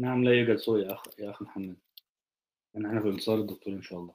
نعم لا يوجد سوء يا أخ محمد، أنا في انتظار الدكتور إن شاء الله.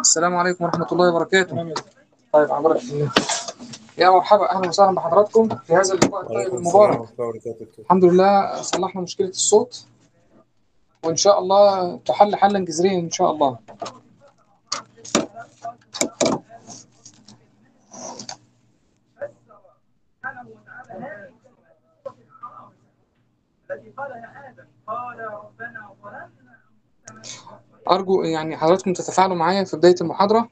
السلام عليكم ورحمة الله وبركاته. طيب يا مرحبا، أهلا وسهلا بحضراتكم في هذا اللقاء الطيب المبارك. الحمد لله صلحنا مشكلة الصوت وإن شاء الله تحل حلا جذريا إن شاء الله. أرجو يعني حضراتكم تتفاعلوا معايا في بداية المحاضرة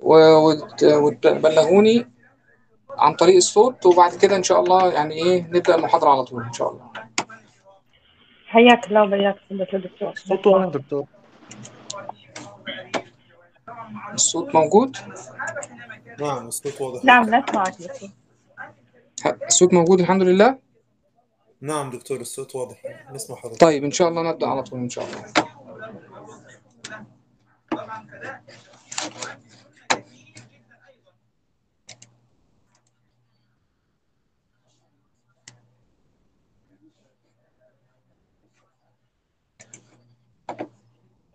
وتبلغوني عن طريق الصوت، وبعد كده إن شاء الله يعني إيه نبدأ المحاضرة على طول إن شاء الله. حياك الله وبياك دكتور. الصوت واضح دكتور؟ الصوت موجود؟ نعم الصوت واضح. نعم نسمعك دكتور. الصوت موجود الحمد لله؟ نعم دكتور الصوت واضح، نسمع حضرتك. طيب إن شاء الله نبدأ على طول إن شاء الله.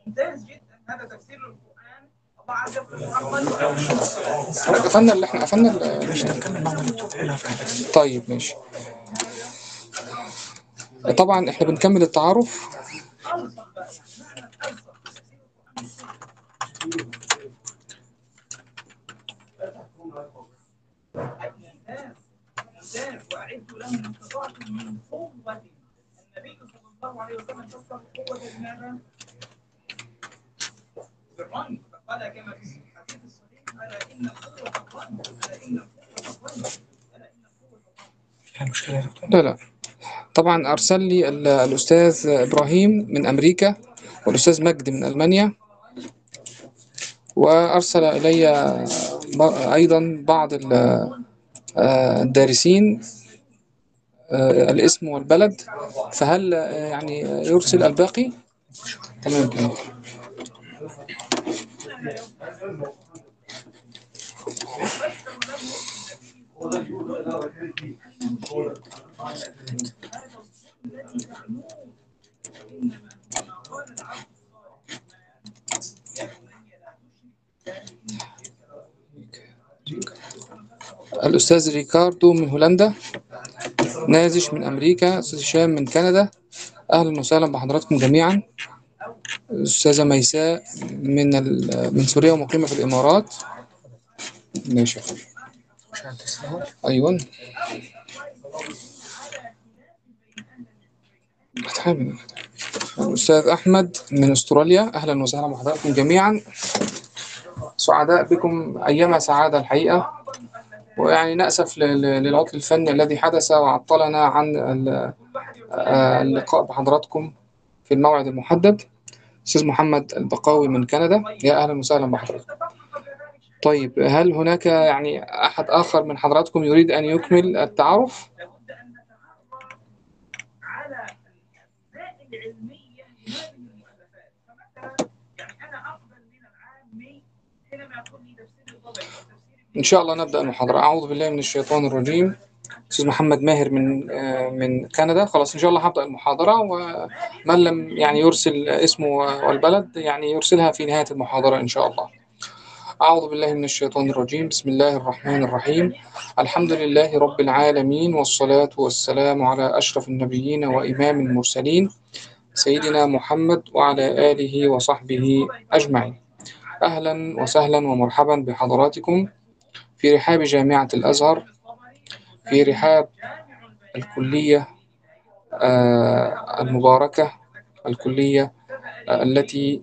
ممتاز جدا، هذا تفسير للقرآن. طبعا قفلنا اللي احنا قفلنا مش هنكمل معاهم. طيب ماشي، طبعا احنا بنكمل التعارف. لا طبعا ارسل لي الاستاذ ابراهيم من امريكا والاستاذ مجدي من المانيا، وارسل الي ايضا بعض الدارسين الاسم والبلد، فهل يعني يرسل الباقي؟ تمام. الأستاذ ريكاردو من هولندا، نازش من أمريكا، أستاذ هشام من كندا، أهلا وسهلا بحضراتكم جميعا. الأستاذة ميساء من سوريا ومقيمة في الإمارات. ماشي أيوة. الأستاذ أحمد من أستراليا، أهلا وسهلا بحضراتكم جميعا، سعداء بكم أيما سعادة الحقيقة، ويعني نأسف للعطل الفني الذي حدث وعطلنا عن اللقاء بحضراتكم في الموعد المحدد. أستاذ محمد البقاوي من كندا، يا أهلا وسهلا بحضراتكم. طيب هل هناك يعني أحد آخر من حضراتكم يريد أن يكمل التعارف؟ إن شاء الله نبدأ المحاضرة. أعوذ بالله من الشيطان الرجيم. أستاذ محمد ماهر من كندا. خلاص إن شاء الله هبدأ المحاضرة، ومن لم يعني يرسل اسمه والبلد يعني يرسلها في نهاية المحاضرة إن شاء الله. أعوذ بالله من الشيطان الرجيم، بسم الله الرحمن الرحيم، الحمد لله رب العالمين، والصلاة والسلام على أشرف النبيين وإمام المرسلين سيدنا محمد وعلى آله وصحبه أجمعين. أهلا وسهلا ومرحبا بحضراتكم في رحاب جامعة الأزهر، في رحاب الكلية المباركة، الكلية التي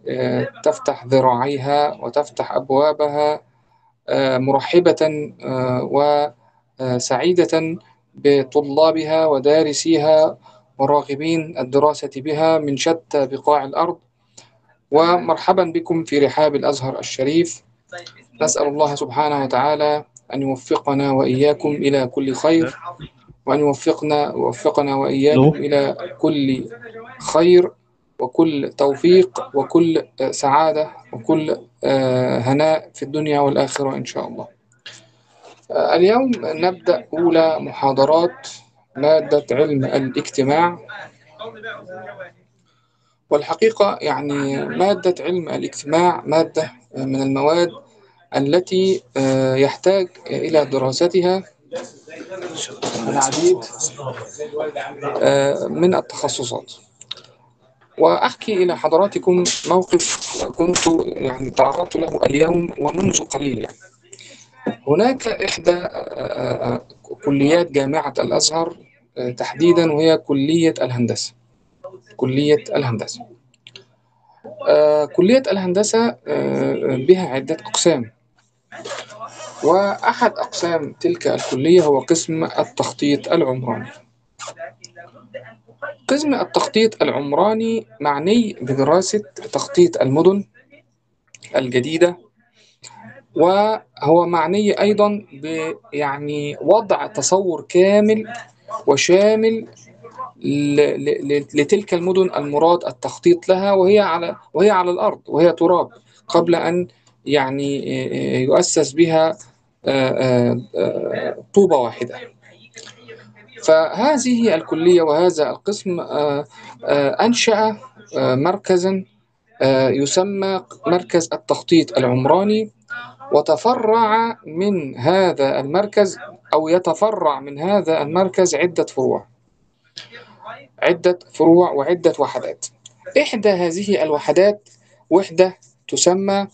تفتح ذراعيها وتفتح أبوابها مرحبة وسعيدة بطلابها ودارسيها وراغبين الدراسة بها من شتى بقاع الأرض. ومرحبا بكم في رحاب الأزهر الشريف. نسأل الله سبحانه وتعالى أن يوفقنا وإياكم إلى كل خير، وأن يوفقنا وإياكم إلى كل خير وكل توفيق وكل سعادة وكل هناء في الدنيا والآخرة إن شاء الله. اليوم نبدأ أولى محاضرات مادة علم الاجتماع، والحقيقة يعني مادة علم الاجتماع مادة من المواد التي يحتاج إلى دراستها العديد من التخصصات. وأحكي إلى حضراتكم موقف كنت يعني تعرضت له اليوم ومنذ قليل. يعني هناك إحدى كليات جامعة الأزهر تحديدا، وهي كلية الهندسة. كلية الهندسة بها عدة أقسام، وأحد أقسام تلك الكلية هو قسم التخطيط العمراني. قسم التخطيط العمراني معني بدراسة تخطيط المدن الجديدة، وهو معني أيضا بيعني وضع تصور كامل وشامل لتلك المدن المراد التخطيط لها وهي على الأرض، وهي تراب، قبل أن يعني يؤسس بها طوبة واحدة. فهذه الكلية وهذا القسم أنشأ مركزا يسمى مركز التخطيط العمراني، وتفرع من هذا المركز أو يتفرع من هذا المركز عدة فروع وعدة وحدات. إحدى هذه الوحدات وحدة تسمى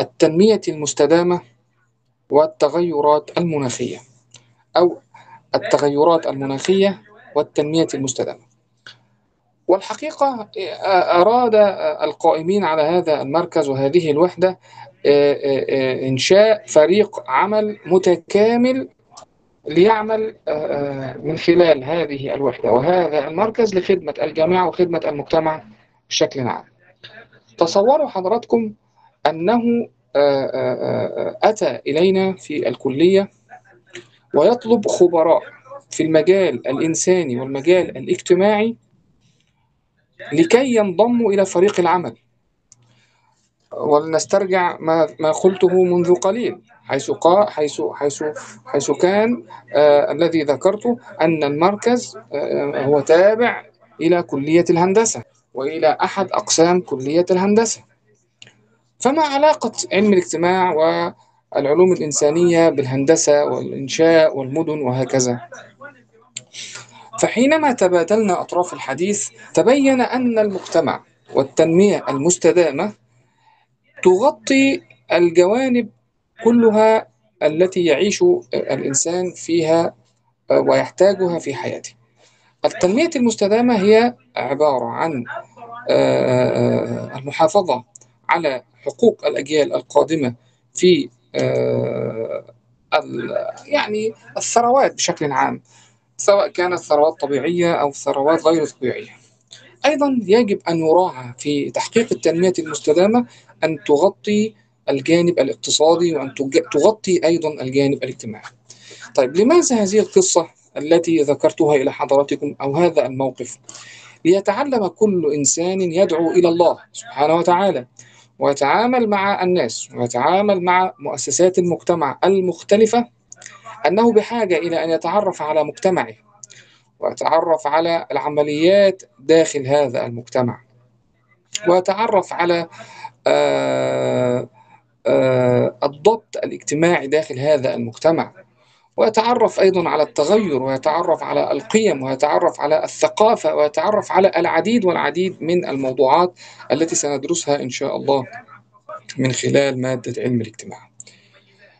التنمية المستدامة والتغيرات المناخية، أو التغيرات المناخية والتنمية المستدامة. والحقيقة أراد القائمين على هذا المركز وهذه الوحدة إنشاء فريق عمل متكامل ليعمل من خلال هذه الوحدة وهذا المركز لخدمة الجامعة وخدمة المجتمع بشكل عام. تصوروا حضراتكم أنه أتى إلينا في الكلية ويطلب خبراء في المجال الإنساني والمجال الاجتماعي لكي ينضموا إلى فريق العمل. ولنسترجع ما قلته منذ قليل، حيث كان الذي ذكرته أن المركز هو تابع إلى كلية الهندسة وإلى أحد أقسام كلية الهندسة. فما علاقة علم الاجتماع والعلوم الإنسانية بالهندسة والإنشاء والمدن وهكذا؟ فحينما تبادلنا أطراف الحديث تبين أن المجتمع والتنمية المستدامة تغطي الجوانب كلها التي يعيش الإنسان فيها ويحتاجها في حياته. التنمية المستدامة هي عبارة عن المحافظة على حقوق الأجيال القادمة في يعني الثروات بشكل عام، سواء كانت ثروات طبيعية أو ثروات غير طبيعية. أيضا يجب أن يراعى في تحقيق التنمية المستدامة أن تغطي الجانب الاقتصادي وأن تغطي أيضا الجانب الاجتماعي. طيب، لماذا هذه القصة التي ذكرتها إلى حضراتكم أو هذا الموقف؟ ليتعلم كل إنسان يدعو إلى الله سبحانه وتعالى ويتعامل مع الناس ويتعامل مع مؤسسات المجتمع المختلفة أنه بحاجة إلى أن يتعرف على مجتمعه ويتعرف على العمليات داخل هذا المجتمع ويتعرف على الضبط الاجتماعي داخل هذا المجتمع، ويتعرف أيضا على التغير ويتعرف على القيم ويتعرف على الثقافة ويتعرف على العديد والعديد من الموضوعات التي سندرسها إن شاء الله من خلال مادة علم الاجتماع.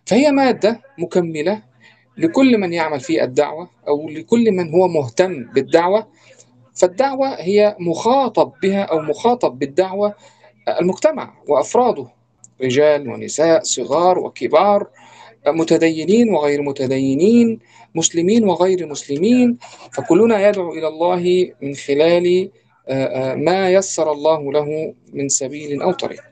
فهي مادة مكملة لكل من يعمل في الدعوة أو لكل من هو مهتم بالدعوة، فالدعوة هي مخاطب بها أو مخاطب بالدعوة المجتمع وأفراده، رجال ونساء، صغار وكبار، متدينين وغير متدينين، مسلمين وغير مسلمين، فكلنا يدعو إلى الله من خلال ما يسر الله له من سبيل أو طريق.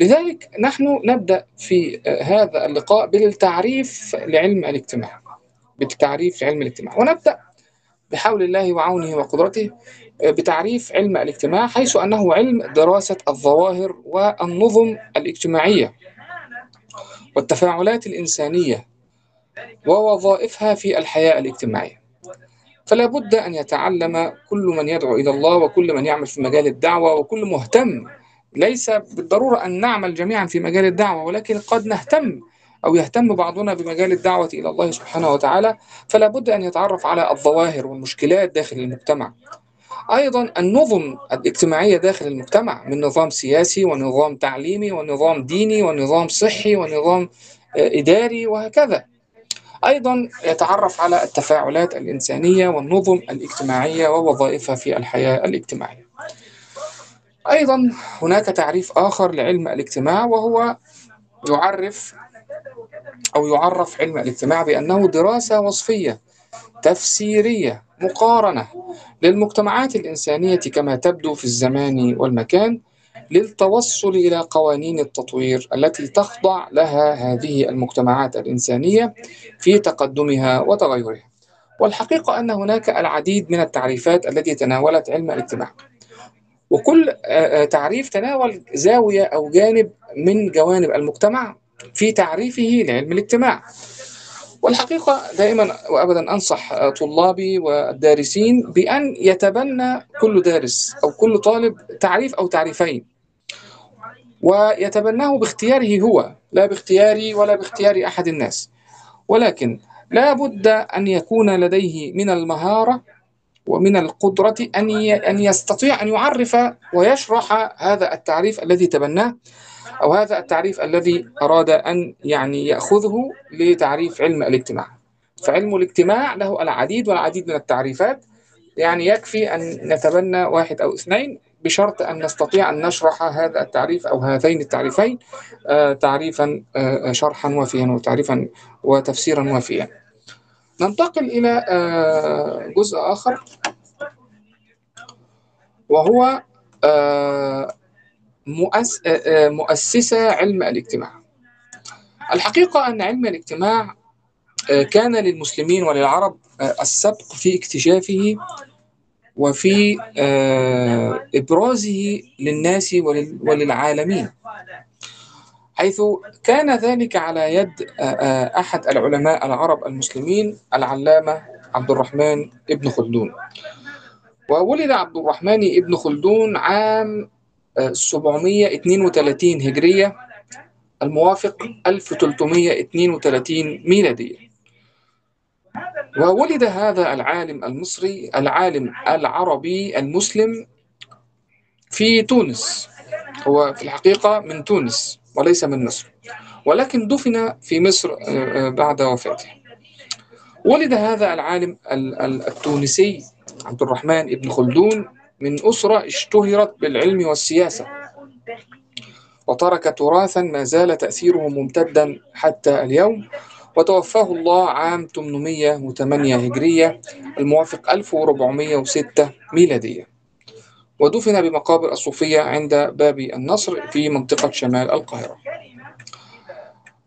لذلك نحن نبدأ في هذا اللقاء بالتعريف لعلم الاجتماع، ونبدأ بحول الله وعونه وقدرته بتعريف علم الاجتماع، حيث أنه علم دراسة الظواهر والنظم الاجتماعية والتفاعلات الإنسانية ووظائفها في الحياة الاجتماعية. فلا بد أن يتعلم كل من يدعو إلى الله وكل من يعمل في مجال الدعوة وكل مهتم. ليس بالضرورة أن نعمل جميعا في مجال الدعوة، ولكن قد نهتم أو يهتم بعضنا بمجال الدعوة إلى الله سبحانه وتعالى، فلا بد أن يتعرف على الظواهر والمشكلات داخل المجتمع. أيضا النظم الاجتماعية داخل المجتمع من نظام سياسي ونظام تعليمي ونظام ديني ونظام صحي ونظام إداري وهكذا. أيضا يتعرف على التفاعلات الإنسانية والنظم الاجتماعية ووظائفها في الحياة الاجتماعية. أيضا هناك تعريف آخر لعلم الاجتماع، وهو يعرف علم الاجتماع بأنه دراسة وصفية تفسيرية مقارنة للمجتمعات الإنسانية كما تبدو في الزمان والمكان، للتوصل إلى قوانين التطوير التي تخضع لها هذه المجتمعات الإنسانية في تقدمها وتغيرها. والحقيقة أن هناك العديد من التعريفات التي تناولت علم الاجتماع، وكل تعريف تناول زاوية أو جانب من جوانب المجتمع في تعريفه لعلم الاجتماع. والحقيقة دائما وأبدا أنصح طلابي والدارسين بأن يتبنى كل دارس أو كل طالب تعريف أو تعريفين، ويتبناه باختياره هو، لا باختياري ولا باختيار أحد الناس، ولكن لا بد أن يكون لديه من المهارة ومن القدرة أن يستطيع أن يعرف ويشرح هذا التعريف الذي تبناه، أو هذا التعريف الذي أراد أن يأخذه لتعريف علم الاجتماع. فعلم الاجتماع له العديد والعديد من التعريفات، يكفي أن نتبنى واحد أو اثنين بشرط أن نستطيع أن نشرح هذا التعريف أو هذين التعريفين تعريفا شرحا وافيا وتعريفا وتفسيرا وافيا. ننتقل إلى جزء آخر، وهو مؤسسة علم الاجتماع. الحقيقة أن علم الاجتماع كان للمسلمين وللعرب السبق في اكتشافه وفي إبرازه للناس وللعالمين، حيث كان ذلك على يد أحد العلماء العرب المسلمين العلامة عبد الرحمن ابن خلدون. وولد عبد الرحمن ابن خلدون عام 732 هجرية الموافق 1332 ميلادية. وولد هذا العالم المصري العالم العربي المسلم في تونس، هو في الحقيقة من تونس وليس من مصر، ولكن دفن في مصر بعد وفاته. ولد هذا العالم التونسي عبد الرحمن ابن خلدون من أسرة اشتهرت بالعلم والسياسة، وترك تراثا ما زال تأثيره ممتدا حتى اليوم. وتوفاه الله عام 808 هجرية الموافق 1406 ميلادية، ودفن بمقابر الصوفية عند باب النصر في منطقة شمال القاهرة.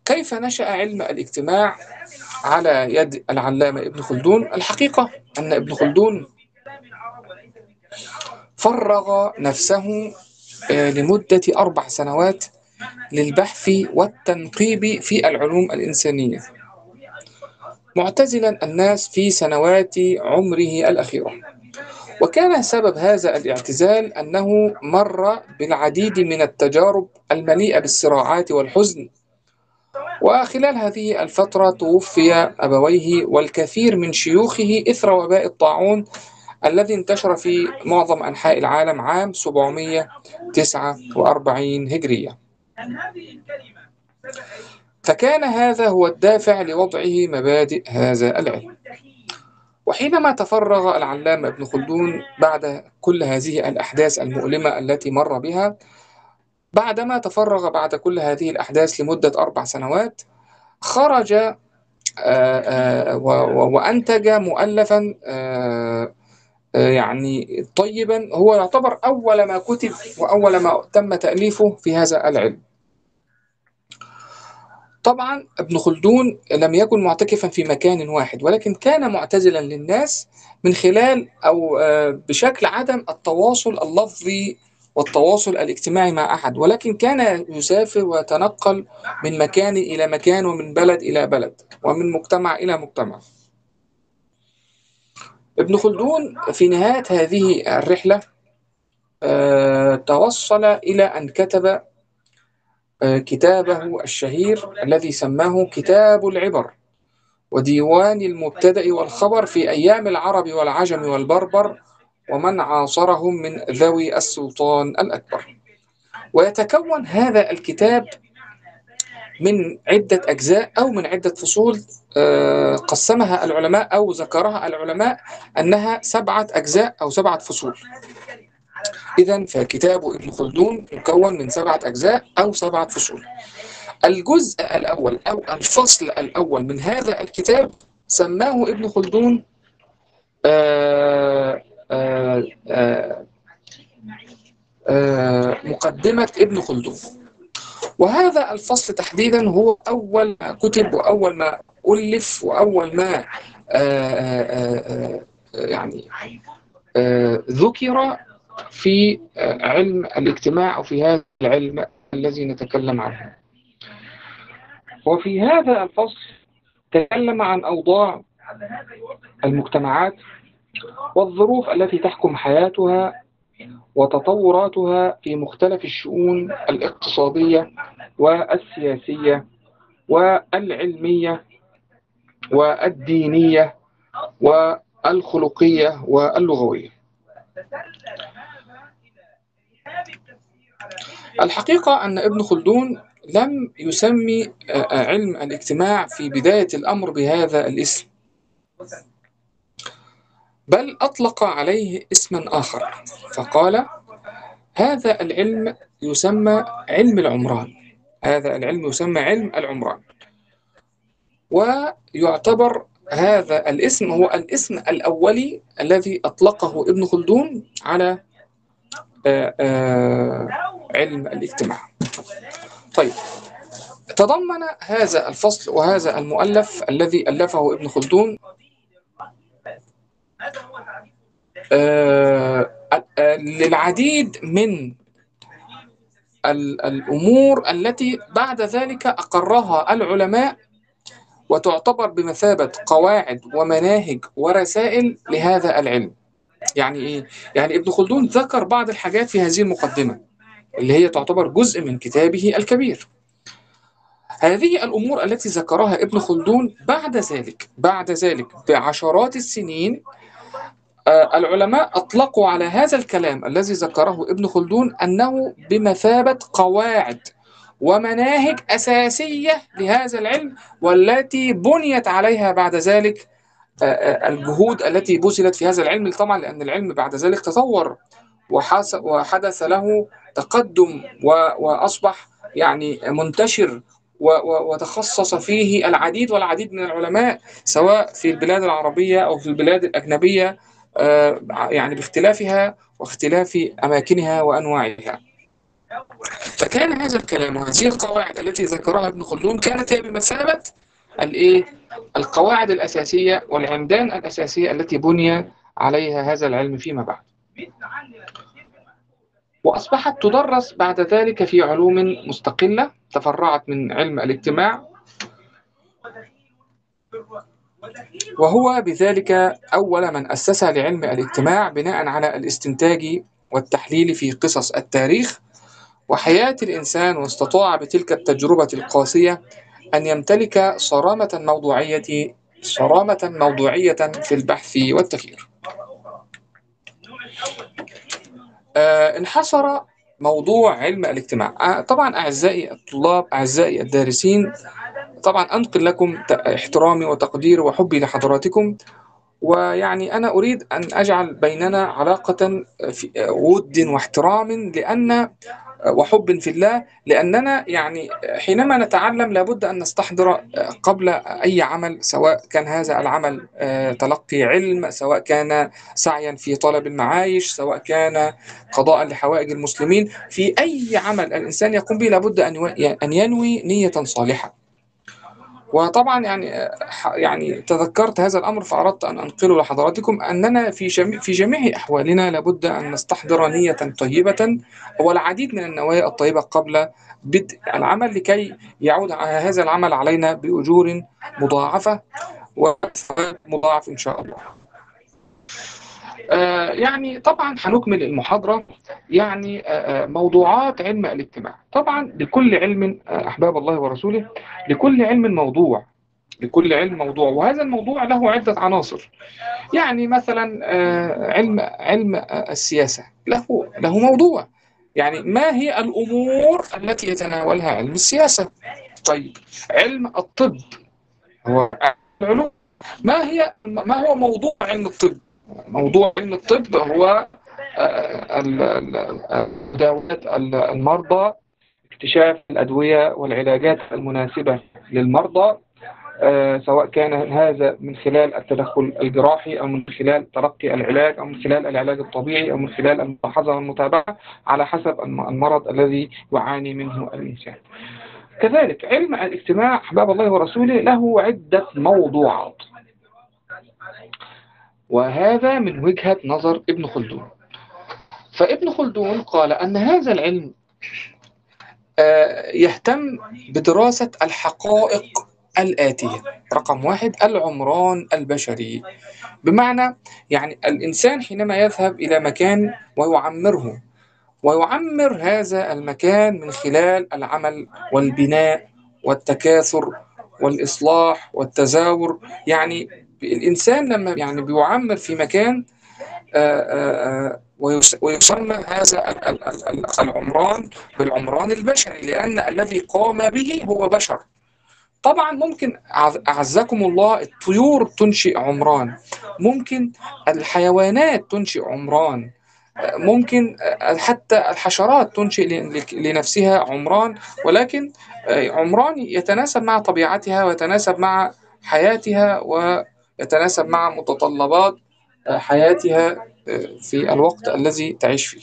كيف نشأ علم الاجتماع على يد العلامة ابن خلدون؟ الحقيقة أن ابن خلدون فرغ نفسه لمدة 4 سنوات للبحث والتنقيب في العلوم الإنسانية، معتزلا الناس في سنوات عمره الأخيرة. وكان سبب هذا الاعتزال أنه مر بالعديد من التجارب المليئة بالصراعات والحزن، وخلال هذه الفترة توفي أبويه والكثير من شيوخه إثر وباء الطاعون الذي انتشر في معظم أنحاء العالم عام 749 هجرية. فكان هذا هو الدافع لوضعه مبادئ هذا العلم. وحينما تفرغ العلامة ابن خلدون بعد كل هذه الأحداث المؤلمة التي مر بها، بعدما تفرغ بعد كل هذه الأحداث لمدة 4 سنوات، خرج وأنتج مؤلفا طيبا، هو يعتبر أول ما كتب وأول ما تم تأليفه في هذا العلم. طبعا ابن خلدون لم يكن معتكفا في مكان واحد، ولكن كان معتزلا للناس من خلال أو بشكل عدم التواصل اللفظي والتواصل الاجتماعي مع أحد، ولكن كان يسافر ويتنقل من مكان إلى مكان ومن بلد إلى بلد ومن مجتمع إلى مجتمع. ابن خلدون في نهاية هذه الرحلة توصل إلى أن كتب كتابه الشهير الذي سماه كتاب العبر وديوان المبتدأ والخبر في أيام العرب والعجم والبربر ومن عاصرهم من ذوي السلطان الأكبر. ويتكون هذا الكتاب من عدة أجزاء أو من عدة فصول قسمها العلماء أو ذكرها العلماء أنها 7 أجزاء أو 7 فصول. إذن فكتاب ابن خلدون يكون من 7 أجزاء أو 7 فصول. الجزء الأول أو الفصل الأول من هذا الكتاب سماه ابن خلدون مقدمة ابن خلدون. وهذا الفصل تحديدا هو أول ما كتب وأول ما ألف وأول ما يعني ذكر في علم الاجتماع أو في هذا العلم الذي نتكلم عنه. وفي هذا الفصل تكلم عن أوضاع المجتمعات والظروف التي تحكم حياتها وتطوراتها في مختلف الشؤون الاقتصادية والسياسية والعلمية والدينية والخلقية واللغوية. الحقيقة أن ابن خلدون لم يسمي علم الاجتماع في بداية الأمر بهذا الاسم، بل أطلق عليه اسما آخر فقال هذا العلم يسمى علم العمران. هذا العلم يسمى علم العمران، ويعتبر هذا الاسم هو الاسم الأولي الذي أطلقه ابن خلدون على علم الاجتماع. طيب، تضمن هذا الفصل وهذا المؤلف الذي ألفه ابن خلدون للعديد من الأمور التي بعد ذلك أقرها العلماء وتعتبر بمثابة قواعد ومناهج ورسائل لهذا العلم. يعني إيه؟ يعني ابن خلدون ذكر بعض الحاجات في هذه المقدمة اللي هي تعتبر جزء من كتابه الكبير. هذه الأمور التي ذكرها ابن خلدون بعد ذلك بعشرات السنين العلماء أطلقوا على هذا الكلام الذي ذكره ابن خلدون أنه بمثابة قواعد ومناهج أساسية لهذا العلم، والتي بنيت عليها بعد ذلك الجهود التي بذلت في هذا العلم. طبعا لأن العلم بعد ذلك تطور وحدث له تقدم وأصبح يعني منتشر وتخصص فيه العديد من العلماء سواء في البلاد العربية أو في البلاد الأجنبية، يعني باختلافها واختلاف أماكنها وأنواعها. فكان هذا الكلام وهذه القواعد التي ذكرها ابن خلدون كانت هي بمثابة القواعد الأساسية والعمدان الأساسية التي بني عليها هذا العلم فيما بعد، وأصبحت تدرس بعد ذلك في علوم مستقلة تفرعت من علم الاجتماع، وهو بذلك أول من أسس لعلم الاجتماع بناء على الاستنتاج والتحليل في قصص التاريخ وحياة الإنسان، واستطاع بتلك التجربة القاسية أن يمتلك صرامة موضوعية في البحث والتفكير. انحصر موضوع علم الاجتماع. طبعا أعزائي الطلاب، أعزائي الدارسين، طبعا أنقل لكم احترامي وتقديري وحبي لحضراتكم، ويعني أنا أريد أن أجعل بيننا علاقة في ود واحترام لأن وحب في الله، لأننا يعني حينما نتعلم لابد أن نستحضر قبل أي عمل، سواء كان هذا العمل تلقي علم، سواء كان سعيا في طلب المعايش، سواء كان قضاء لحوائج المسلمين، في أي عمل الإنسان يقوم به لابد أن ينوي نية صالحة. وطبعا يعني تذكرت هذا الأمر فأردت أن أنقله لحضراتكم، أننا في جميع أحوالنا لابد أن نستحضر نية طيبة والعديد من النوايا الطيبة قبل بدء العمل، لكي يعود هذا العمل علينا بأجور مضاعفة وثواب مضاعف إن شاء الله. يعني طبعا هنكمل المحاضرة يعني موضوعات علم الاجتماع. طبعا لكل علم أحباب الله ورسوله، لكل علم موضوع، لكل علم موضوع، وهذا الموضوع له عدة عناصر. يعني مثلا علم السياسة له موضوع، يعني ما هي الأمور التي يتناولها علم السياسة. طيب علم الطب هو العلوم، ما هو موضوع علم الطب؟ موضوع علم الطب هو مداولة المرضى، اكتشاف الأدوية والعلاجات المناسبة للمرضى، سواء كان هذا من خلال التدخل الجراحي أو من خلال تلقي العلاج أو من خلال العلاج الطبيعي أو من خلال الملاحظة والمتابعة على حسب المرض الذي يعاني منه الإنسان. كذلك علم الاجتماع أحباب الله ورسوله له عدة موضوعات، وهذا من وجهة نظر ابن خلدون. فابن خلدون قال أن هذا العلم يهتم بدراسة الحقائق الآتية. رقم واحد، العمران البشري، بمعنى يعني الإنسان حينما يذهب إلى مكان ويعمره، ويعمر هذا المكان من خلال العمل والبناء والتكاثر والإصلاح والتزاور. يعني الإنسان لما يعني بيعمر في مكان ويسمى هذا العمران بالعمران البشري، لأن الذي قام به هو بشر. طبعا ممكن أعزكم الله الطيور تنشئ عمران، ممكن الحيوانات تنشئ عمران، ممكن حتى الحشرات تنشئ لنفسها عمران، ولكن عمران يتناسب مع طبيعتها ويتناسب مع حياتها ويتناسب مع متطلبات حياتها في الوقت الذي تعيش فيه.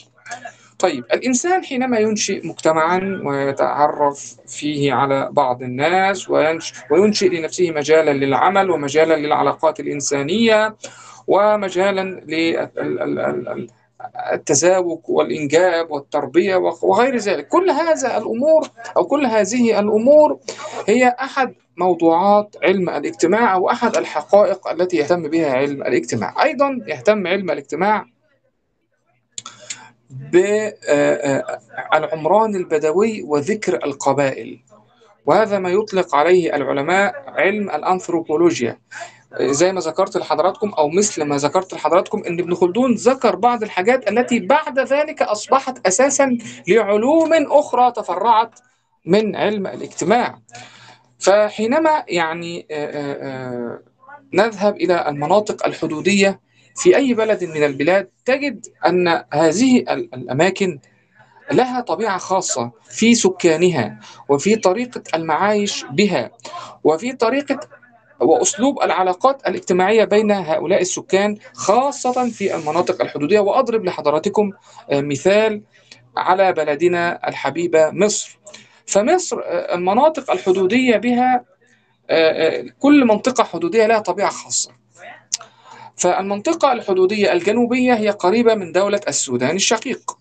طيب الإنسان حينما ينشئ مجتمعا ويتعرف فيه على بعض الناس وينشئ لنفسه مجالا للعمل ومجالا للعلاقات الإنسانية ومجالا للتزاوج والإنجاب والتربية وغير ذلك، كل هذا الأمور أو كل هذه الأمور هي أحد موضوعات علم الاجتماع أو أحد الحقائق التي يهتم بها علم الاجتماع. أيضا يهتم علم الاجتماع بالعمران البدوي وذكر القبائل، وهذا ما يطلق عليه العلماء علم الأنثروبولوجيا، زي ما ذكرت لحضراتكم أو مثل ما ذكرت لحضراتكم أن ابن خلدون ذكر بعض الحاجات التي بعد ذلك أصبحت أساسا لعلوم أخرى تفرعت من علم الاجتماع. فحينما يعني نذهب إلى المناطق الحدودية في أي بلد من البلاد، تجد أن هذه الأماكن لها طبيعة خاصة في سكانها وفي طريقة المعايش بها وفي طريقة وأسلوب العلاقات الاجتماعية بين هؤلاء السكان، خاصة في المناطق الحدودية. وأضرب لحضراتكم مثال على بلدنا الحبيبة مصر. فمصر المناطق الحدودية بها، كل منطقة حدودية لها طبيعة خاصة. فالمنطقة الحدودية الجنوبية هي قريبة من دولة السودان الشقيق،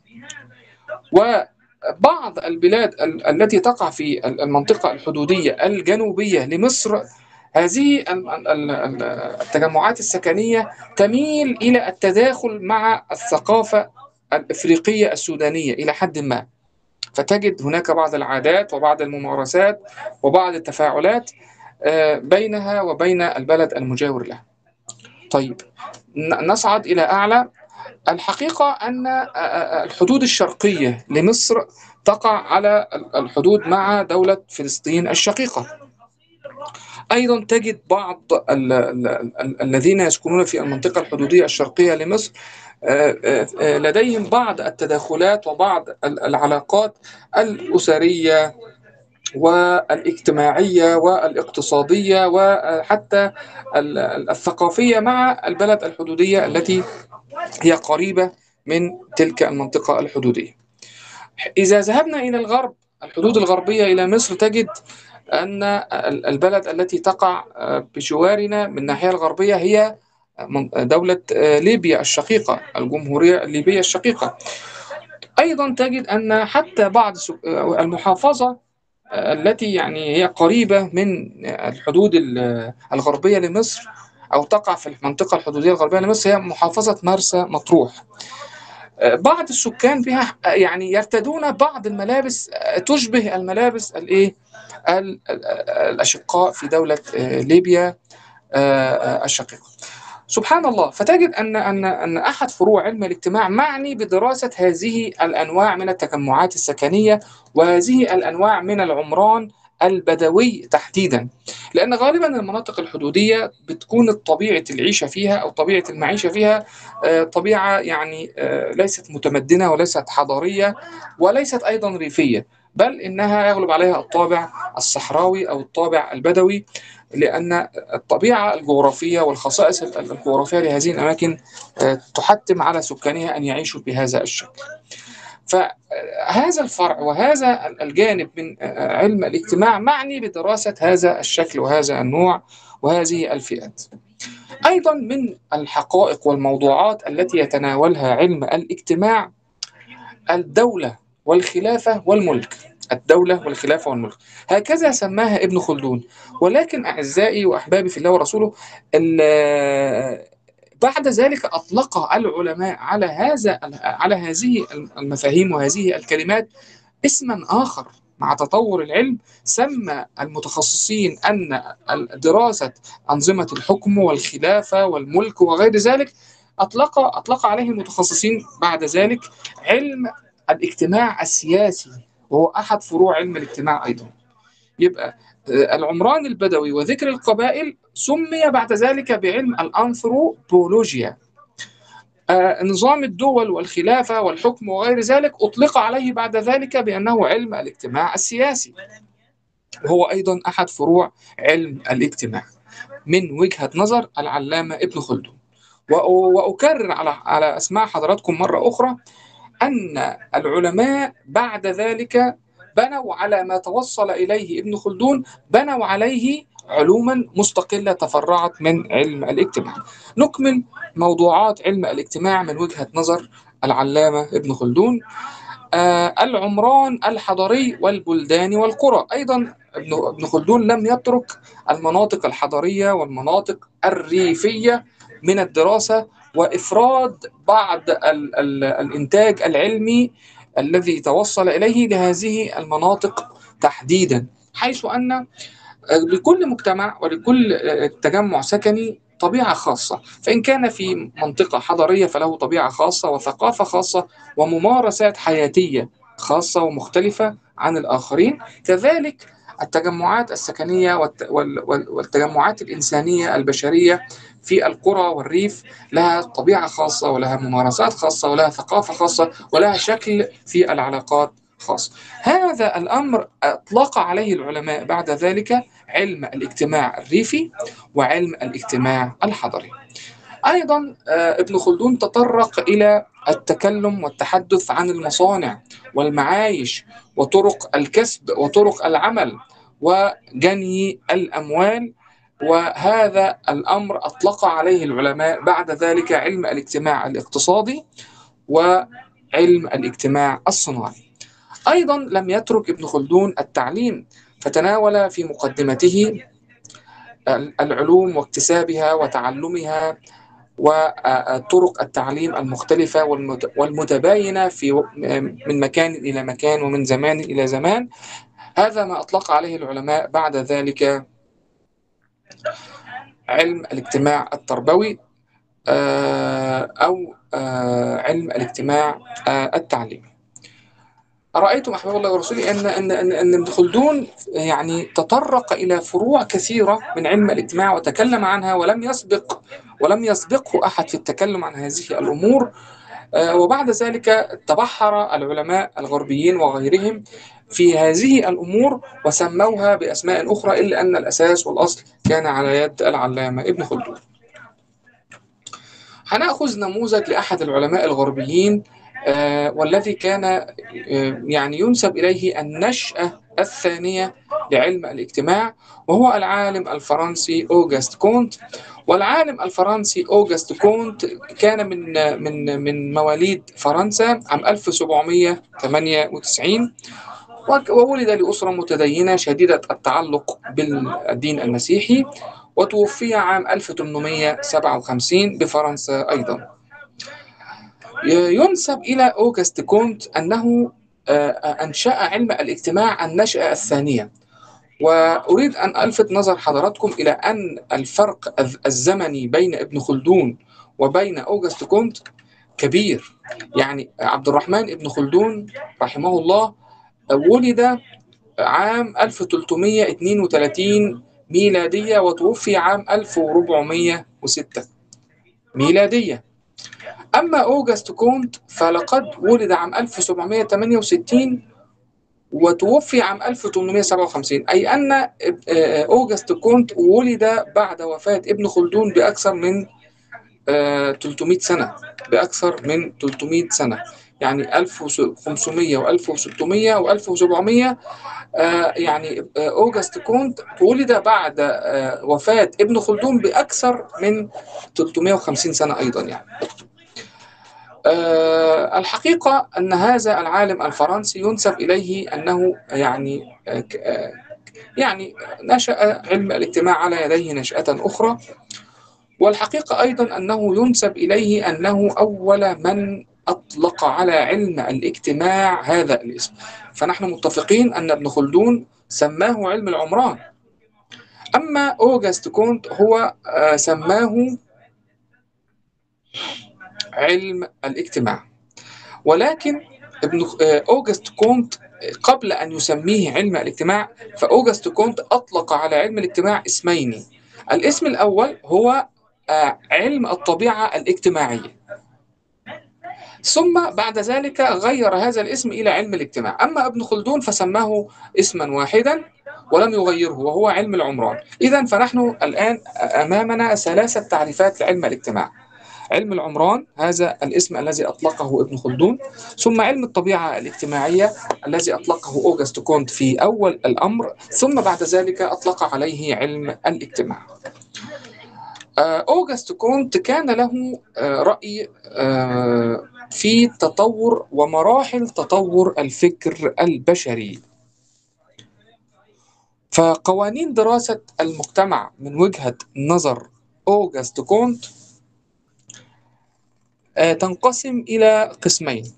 وبعض البلاد التي تقع في المنطقة الحدودية الجنوبية لمصر، هذه التجمعات السكنية تميل إلى التداخل مع الثقافة الإفريقية السودانية إلى حد ما، فتجد هناك بعض العادات وبعض الممارسات وبعض التفاعلات بينها وبين البلد المجاور لها. طيب نصعد إلى أعلى. الحقيقة أن الحدود الشرقية لمصر تقع على الحدود مع دولة فلسطين الشقيقة. أيضا تجد بعض الذين يسكنون في المنطقة الحدودية الشرقية لمصر لديهم بعض التداخلات وبعض العلاقات الأسرية والاجتماعية والاقتصادية وحتى الثقافية مع البلد الحدودية التي هي قريبة من تلك المنطقة الحدودية. إذا ذهبنا إلى الغرب، الحدود الغربية إلى مصر، تجد أن البلد التي تقع بجوارنا من الناحية الغربية هي دولة ليبيا الشقيقة، الجمهورية الليبية الشقيقة. أيضا تجد أن حتى بعض المحافظة التي يعني هي قريبة من الحدود الغربية لمصر أو تقع في المنطقة الحدودية الغربية لمصر هي محافظة مرسى مطروح. بعض السكان بها يعني يرتدون بعض الملابس تشبه الملابس الأشقاء في دولة ليبيا الشقيقة. سبحان الله. فتجد أن أحد فروع علم الاجتماع معني بدراسة هذه الأنواع من التجمعات السكنية وهذه الأنواع من العمران البدوي تحديدا، لأن غالبا المناطق الحدودية بتكون طبيعة العيشة فيها أو طبيعة المعيشة فيها طبيعة يعني ليست متمدنة وليست حضارية وليست أيضا ريفية، بل إنها يغلب عليها الطابع الصحراوي أو الطابع البدوي، لأن الطبيعة الجغرافية والخصائص الجغرافية لهذه الأماكن تحتم على سكانها أن يعيشوا بهذا الشكل. فهذا الفرع وهذا الجانب من علم الاجتماع معني بدراسة هذا الشكل وهذا النوع وهذه الفئات. أيضا من الحقائق والموضوعات التي يتناولها علم الاجتماع الدولة والخلافة والملك. الدولة والخلافة والملك هكذا سماها ابن خلدون. ولكن أعزائي وأحبابي في الله ورسوله، بعد ذلك أطلق العلماء على هذه المفاهيم وهذه الكلمات اسما آخر مع تطور العلم. سمى المتخصصين أن دراسة أنظمة الحكم والخلافة والملك وغير ذلك أطلق عليه المتخصصين بعد ذلك علم الاجتماع السياسي، وهو أحد فروع علم الاجتماع أيضا. يبقى العمران البدوي وذكر القبائل سمي بعد ذلك بعلم الأنثروبولوجيا. نظام الدول والخلافة والحكم وغير ذلك أطلق عليه بعد ذلك بأنه علم الاجتماع السياسي، وهو أيضا أحد فروع علم الاجتماع من وجهة نظر العلامة ابن خلدون. وأكرر على أسماع حضراتكم مرة أخرى أن العلماء بعد ذلك بنوا على ما توصل إليه ابن خلدون، بنوا عليه علوما مستقلة تفرعت من علم الاجتماع. نكمل موضوعات علم الاجتماع من وجهة نظر العلامة ابن خلدون. العمران الحضري والبلدان والقرى. أيضا ابن خلدون لم يترك المناطق الحضرية والمناطق الريفية من الدراسة، وإفراد بعض الإنتاج العلمي الذي توصل إليه لهذه المناطق تحديدا، حيث أن لكل مجتمع ولكل تجمع سكني طبيعة خاصة. فإن كان في منطقة حضرية فله طبيعة خاصة وثقافة خاصة وممارسات حياتية خاصة ومختلفة عن الآخرين. كذلك التجمعات السكنية والتجمعات الإنسانية البشرية في القرى والريف لها طبيعة خاصة ولها ممارسات خاصة ولها ثقافة خاصة ولها شكل في العلاقات خاص. هذا الأمر أطلق عليه العلماء بعد ذلك علم الاجتماع الريفي وعلم الاجتماع الحضري. أيضا ابن خلدون تطرق إلى التكلم والتحدث عن المصانع والمعايش وطرق الكسب وطرق العمل وجني الأموال، وهذا الأمر أطلق عليه العلماء بعد ذلك علم الاجتماع الاقتصادي وعلم الاجتماع الصناعي. أيضا لم يترك ابن خلدون التعليم، فتناول في مقدمته العلوم واكتسابها وتعلمها وطرق التعليم المختلفة والمتباينة من مكان إلى مكان ومن زمان إلى زمان. هذا ما أطلق عليه العلماء بعد ذلك علم الاجتماع التربوي أو علم الاجتماع التعليمي. رأيتم أحباب الله ورسوله أن ابن خلدون يعني تطرق إلى فروع كثيرة من علم الاجتماع وتكلم عنها، ولم يسبقه أحد في التكلم عن هذه الأمور. وبعد ذلك تبحر العلماء الغربيين وغيرهم في هذه الأمور وسموها بأسماء أخرى، إلا أن الأساس والأصل كان على يد العلامة ابن خلدون. هنأخذ نموذج لأحد العلماء الغربيين والذي كان يعني ينسب إليه النشأة الثانية لعلم الاجتماع، وهو العالم الفرنسي أوغست كونت. والعالم الفرنسي أوغست كونت كان من مواليد فرنسا عام 1798، وولد لأسرة متدينة شديدة التعلق بالدين المسيحي، وتوفي عام 1857 بفرنسا أيضا. ينسب إلى أوغست كونت أنه أنشأ علم الاجتماع النشأة الثانية. وأريد أن ألفت نظر حضراتكم إلى أن الفرق الزمني بين ابن خلدون وبين أوغست كونت كبير. يعني عبد الرحمن ابن خلدون رحمه الله ولد عام 1332 ميلادية وتوفي عام 1406 ميلادية. أما أوغست كونت فلقد ولد عام 1768 وتوفي عام 1857، أي أن أوغست كونت ولد بعد وفاة ابن خلدون بأكثر من 300 سنة، بأكثر من 300 سنة، يعني 1500 و1600 و1700. يعني أوغست كونت ولد بعد وفاة ابن خلدون بأكثر من 350 سنة أيضا. يعني الحقيقة أن هذا العالم الفرنسي ينسب إليه أنه يعني نشأ علم الاجتماع على يديه نشأة أخرى. والحقيقة أيضا أنه ينسب إليه أنه أول من أطلق على علم الاجتماع هذا الاسم. فنحن متفقين أن ابن خلدون سماه علم العمران، أما أوغست كونت هو سماه علم الاجتماع. ولكن أوغست كونت قبل أن يسميه علم الاجتماع فأوغست كونت أطلق على علم الاجتماع اسمين. الاسم الأول هو علم الطبيعة الاجتماعية، ثم بعد ذلك غير هذا الاسم إلى علم الاجتماع. أما ابن خلدون فسماه اسما واحدا ولم يغيره وهو علم العمران. إذن فنحن الآن أمامنا ثلاثة تعريفات لعلم الاجتماع: علم العمران هذا الاسم الذي أطلقه ابن خلدون، ثم علم الطبيعة الاجتماعية الذي أطلقه أوغست كونت في أول الأمر، ثم بعد ذلك أطلق عليه علم الاجتماع. أوغست كونت كان له رأي في تطور ومراحل تطور الفكر البشري. فقوانين دراسة المجتمع من وجهة نظر أوغست كونت تنقسم إلى قسمين.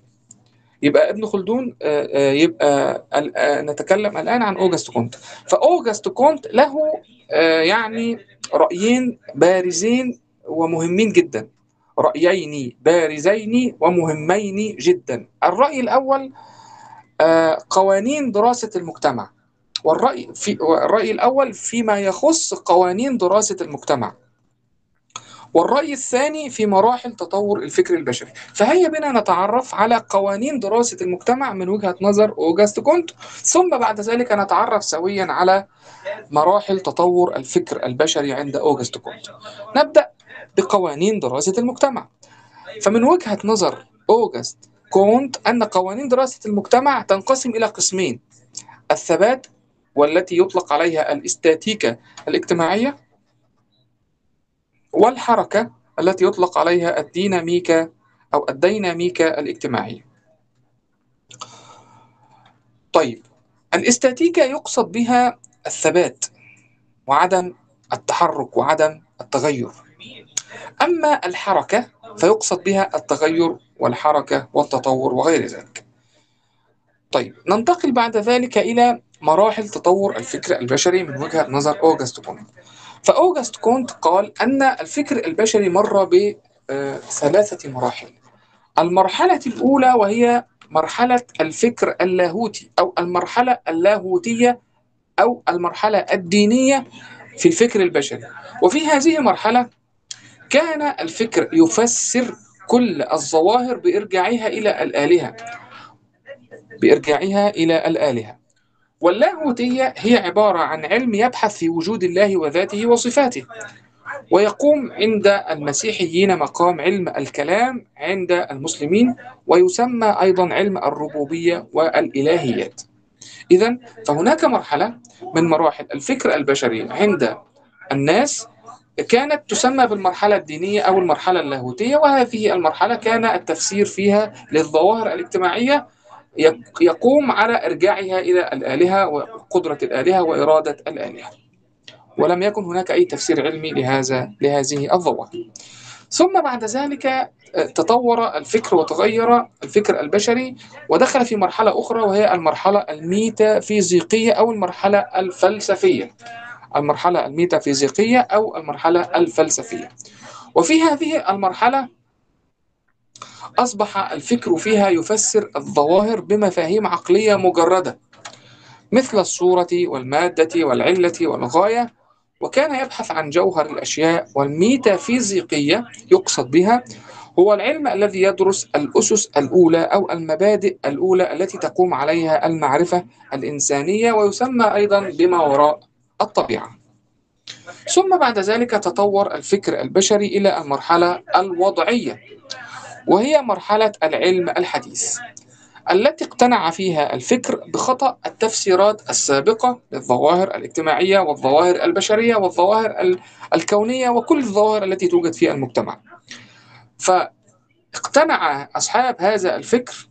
يبقى ابن خلدون يبقى نتكلم الآن عن أوغست كونت. فأوغست كونت له يعني رأيين بارزين ومهمين جدا، رأيين بارزين ومهمين جدا. الرأي الأول قوانين دراسة المجتمع، والرأي الأول فيما يخص قوانين دراسة المجتمع، والرأي الثاني في مراحل تطور الفكر البشري. فهيا بنا نتعرف على قوانين دراسة المجتمع من وجهة نظر أوغست كونت، ثم بعد ذلك نتعرف سويا على مراحل تطور الفكر البشري عند أوغست كونت. نبدأ بقوانين دراسة المجتمع. فمن وجهة نظر أوغست كونت أن قوانين دراسة المجتمع تنقسم إلى قسمين: الثبات والتي يطلق عليها الاستاتيكا الاجتماعية، والحركة التي يطلق عليها الديناميكا أو الديناميكا الاجتماعية. طيب، الاستاتيكا يقصد بها الثبات وعدم التحرك وعدم التغير، أما الحركة فيقصد بها التغير والحركة والتطور وغير ذلك. طيب، ننتقل بعد ذلك إلى مراحل تطور الفكر البشري من وجهة نظر أوغست كونت. فأوغست كونت قال أن الفكر البشري مر بثلاثة مراحل. المرحلة الأولى وهي مرحلة الفكر اللاهوتي أو المرحلة اللاهوتية أو المرحلة الدينية في الفكر البشري. وفي هذه المرحلة كان الفكر يفسر كل الظواهر بإرجاعها إلى الآلهة. واللاهوتية هي عبارة عن علم يبحث في وجود الله وذاته وصفاته، ويقوم عند المسيحيين مقام علم الكلام عند المسلمين، ويسمى أيضا علم الربوبية والإلهيات. إذن فهناك مرحلة من مراحل الفكر البشري عند الناس كانت تسمى بالمرحلة الدينية أو المرحلة اللاهوتية، وهذه المرحلة كان التفسير فيها للظواهر الاجتماعية يقوم على إرجاعها إلى الآلهة وقدرة الآلهة وإرادة الآلهة. ولم يكن هناك أي تفسير علمي لهذه الظواهر. ثم بعد ذلك تطور الفكر وتغير الفكر البشري ودخل في مرحلة أخرى، وهي المرحلة الميتافيزيقية أو المرحلة الفلسفية. المرحلة الميتافيزيقية أو المرحلة الفلسفية، وفي هذه المرحلة أصبح الفكر فيها يفسر الظواهر بمفاهيم عقلية مجردة مثل الصورة والمادة والعلة والغاية، وكان يبحث عن جوهر الأشياء. والميتافيزيقية يقصد بها هو العلم الذي يدرس الأسس الأولى أو المبادئ الأولى التي تقوم عليها المعرفة الإنسانية، ويسمى أيضا بما وراء الطبيعة. ثم بعد ذلك تطور الفكر البشري إلى المرحلة الوضعية، وهي مرحلة العلم الحديث التي اقتنع فيها الفكر بخطأ التفسيرات السابقة للظواهر الاجتماعية والظواهر البشرية والظواهر الكونية وكل الظواهر التي توجد في المجتمع. فاقتنع أصحاب هذا الفكر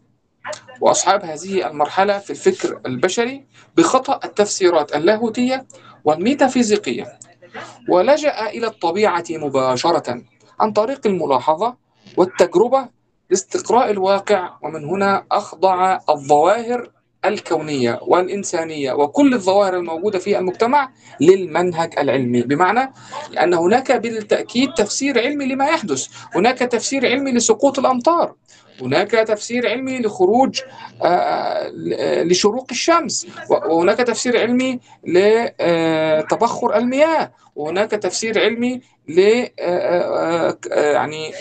وأصحاب هذه المرحلة في الفكر البشري بخطأ التفسيرات اللاهوتية والميتافيزيقية، ولجأ إلى الطبيعة مباشرة عن طريق الملاحظة والتجربة لاستقراء الواقع، ومن هنا أخضع الظواهر الكونية والإنسانية وكل الظواهر الموجودة في المجتمع للمنهج العلمي. بمعنى أن هناك بالتأكيد تفسير علمي لما يحدث، هناك تفسير علمي لسقوط الأمطار، هناك تفسير علمي لخروج لشروق الشمس، وهناك تفسير علمي لتبخر المياه، وهناك تفسير علمي ل يعني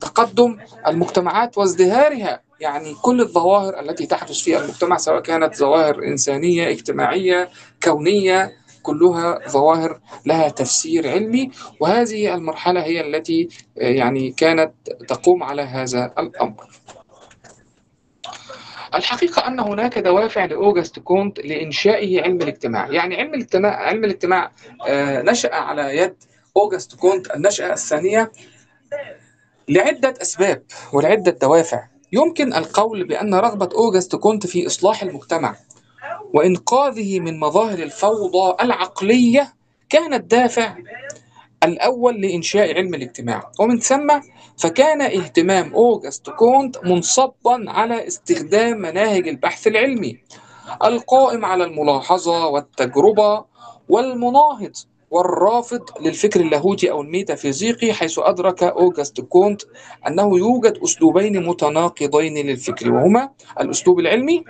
تقدم المجتمعات وازدهارها. يعني كل الظواهر التي تحدث في المجتمع سواء كانت ظواهر إنسانية اجتماعية كونية كلها ظواهر لها تفسير علمي، وهذه المرحلة هي التي يعني كانت تقوم على هذا الأمر. الحقيقة أن هناك دوافع لأوغست كونت لإنشائه علم الاجتماع. يعني علم الاجتماع نشأ على يد أوغست كونت النشأة الثانية لعدة أسباب ولعدة دوافع. يمكن القول بأن رغبة أوغست كونت في إصلاح المجتمع وإنقاذه من مظاهر الفوضى العقلية كان الدافع الأول لإنشاء علم الاجتماع، ومن ثم فكان اهتمام أوغست كونت منصبا على استخدام مناهج البحث العلمي القائم على الملاحظة والتجربة والمناهض والرافض للفكر اللاهوتي أو الميتافيزيقي، حيث أدرك أوغست كونت أنه يوجد أسلوبين متناقضين للفكر، وهما الأسلوب العلمي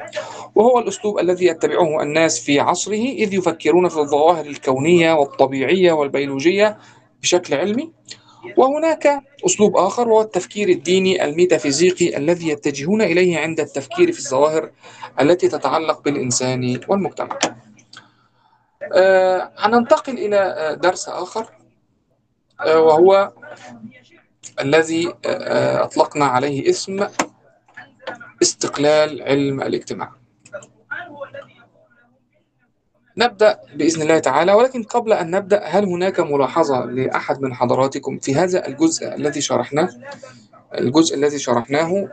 وهو الأسلوب الذي يتبعه الناس في عصره إذ يفكرون في الظواهر الكونية والطبيعية والبيولوجية بشكل علمي، وهناك أسلوب آخر وهو التفكير الديني الميتافيزيقي الذي يتجهون إليه عند التفكير في الظواهر التي تتعلق بالإنسان والمجتمع. هننتقل إلى درس آخر وهو الذي أطلقنا عليه اسم استقلال علم الاجتماع. نبدأ بإذن الله تعالى، ولكن قبل أن نبدأ هل هناك ملاحظة لأحد من حضراتكم في هذا الجزء الذي شرحناه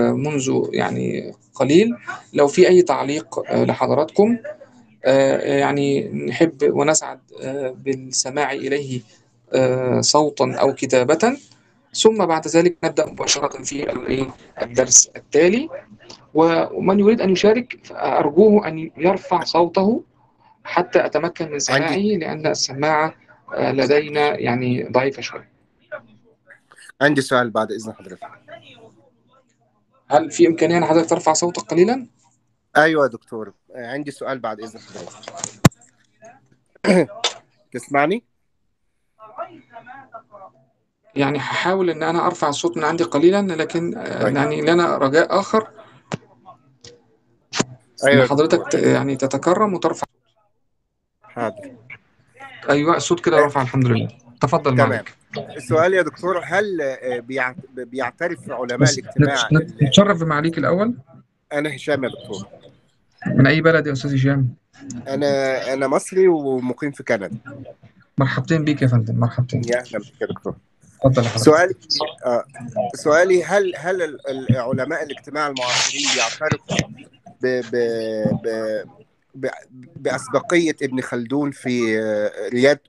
منذ يعني قليل؟ لو في أي تعليق لحضراتكم يعني نحب ونسعد بالسماع إليه صوتا أو كتابة، ثم بعد ذلك نبدأ مباشرة في الدرس التالي. ومن يريد أن يشارك أرجوه أن يرفع صوته حتى أتمكن من سماعه، لأن السماعة لدينا يعني ضعيفة شوية. عندي سؤال بعد إذن حضرتك. هل في إمكانية أن حضرتك ترفع صوتك قليلا؟ ايوه يا دكتور، عندي سؤال بعد اذن حضرتك. تسمعني؟ يعني هحاول ان انا ارفع الصوت من عندي قليلا، لكن يعني لنا رجاء اخر. ايوه حضرتك يعني تتكرم وترفع. حاضر. ايوه الصوت كده رفع الحمد لله. تفضل معاك. السؤال يا دكتور، هل بيعترف علماء الاجتماع؟ نتشرف بمعاليك الاول. أنا هشام يا دكتور. من أي بلد يا أستاذ هشام؟ أنا مصري ومقيم في كندا. مرحبتين بيك يا فندم، مرحبتين. يا أهلا بك يا دكتور. اتفضل يا حضرتك. سؤالي هل علماء الاجتماع المعاصرين يعترفوا بأسبقية ابن خلدون في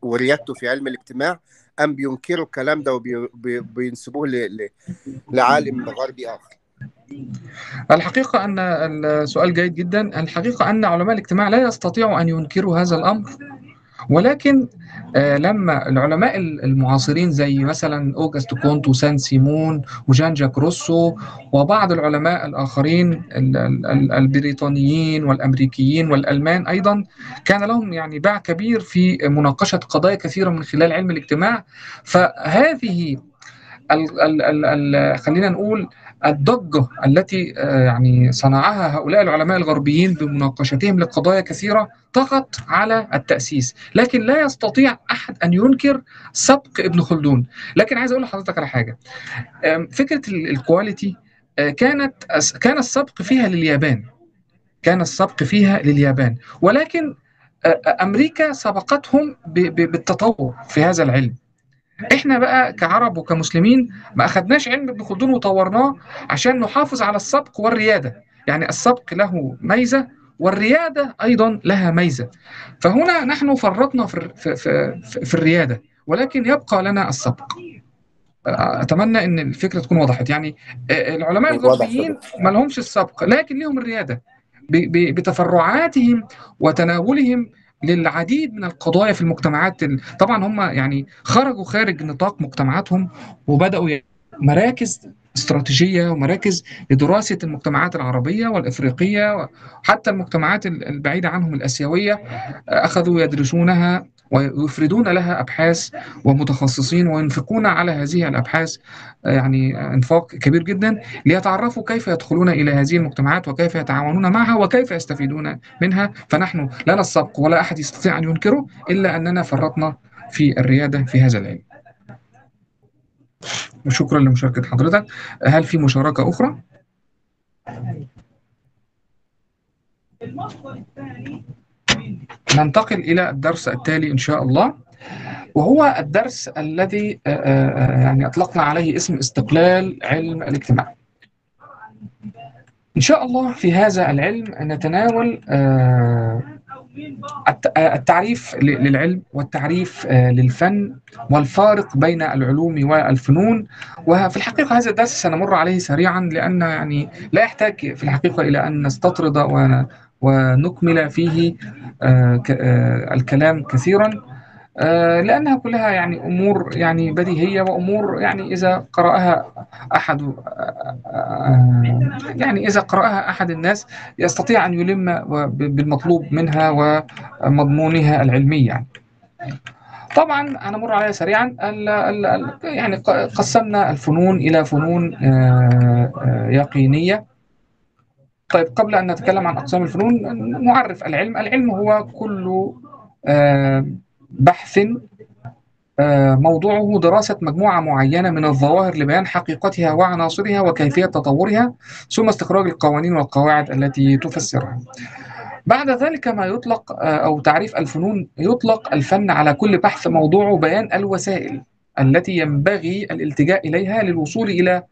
وريادته في علم الاجتماع أم بينكروا الكلام ده وبينسبوه لعالم غربي آخر؟ الحقيقة أن السؤال جيد جدا. الحقيقة أن علماء الاجتماع لا يستطيعوا أن ينكروا هذا الأمر، ولكن لما العلماء المعاصرين زي مثلا أوغست كونت وسان سيمون وجان جاك روسو وبعض العلماء الآخرين البريطانيين والأمريكيين والألمان أيضا كان لهم يعني باع كبير في مناقشة قضايا كثيرة من خلال علم الاجتماع، فهذه خلينا نقول الضجة التي يعني صنعها هؤلاء العلماء الغربيين بمناقشتهم لقضايا كثيرة ضغط على التأسيس، لكن لا يستطيع أحد أن ينكر سبق ابن خلدون. لكن عايز أقول لحضرتك على حاجة، فكرة الكواليتي كان السبق فيها لليابان، ولكن أمريكا سبقتهم بالتطور في هذا العلم. احنا بقى كعرب وكمسلمين ما اخدناش علم ابن خلدون وطورناه عشان نحافظ على السبق والرياده، يعني السبق له ميزه والرياده ايضا لها ميزه، فهنا نحن فرطنا في الرياده ولكن يبقى لنا السبق. اتمنى ان الفكره تكون وضحت، يعني العلماء الغربيين ما لهمش السبق لكن لهم الرياده بتفرعاتهم وتناولهم للعديد من القضايا في المجتمعات. طبعا هم يعني خرجوا خارج نطاق مجتمعاتهم وبدأوا مراكز استراتيجية ومراكز لدراسة المجتمعات العربية والإفريقية وحتى المجتمعات البعيدة عنهم الآسيوية، أخذوا يدرسونها ويفردون لها أبحاث ومتخصصين وينفقون على هذه الأبحاث يعني إنفاق كبير جدا ليتعرفوا كيف يدخلون إلى هذه المجتمعات وكيف يتعاونون معها وكيف يستفيدون منها. فنحن لنا السبق ولا أحد يستطيع أن ينكره، إلا أننا فرطنا في الريادة في هذا العلم. وشكرا لمشاركة حضرتك. هل في مشاركة أخرى؟ ننتقل إلى الدرس التالي إن شاء الله، وهو الدرس الذي يعني أطلقنا عليه اسم استقلال علم الاجتماع. إن شاء الله في هذا العلم نتناول التعريف للعلم والتعريف للفن والفارق بين العلوم والفنون. وفي الحقيقة هذا الدرس سنمر عليه سريعا لأن يعني لا يحتاج في الحقيقة إلى أن نستطرد ونكمل فيه الكلام كثيرا، لأنها كلها يعني أمور يعني بديهية وأمور يعني إذا قرأها أحد الناس يستطيع أن يلم بالمطلوب منها ومضمونها العلمي. يعني طبعا أنا مر عليها سريعا. يعني قسمنا الفنون إلى فنون يقينية. طيب قبل أن نتكلم عن أقسام الفنون نعرف العلم. العلم هو كل بحث موضوعه دراسة مجموعة معينة من الظواهر لبيان حقيقتها وعناصرها وكيفية تطورها، ثم استخراج القوانين والقواعد التي تفسرها. بعد ذلك ما يطلق أو تعريف الفنون، يطلق الفن على كل بحث موضوعه بيان الوسائل التي ينبغي الالتجاء إليها للوصول إلى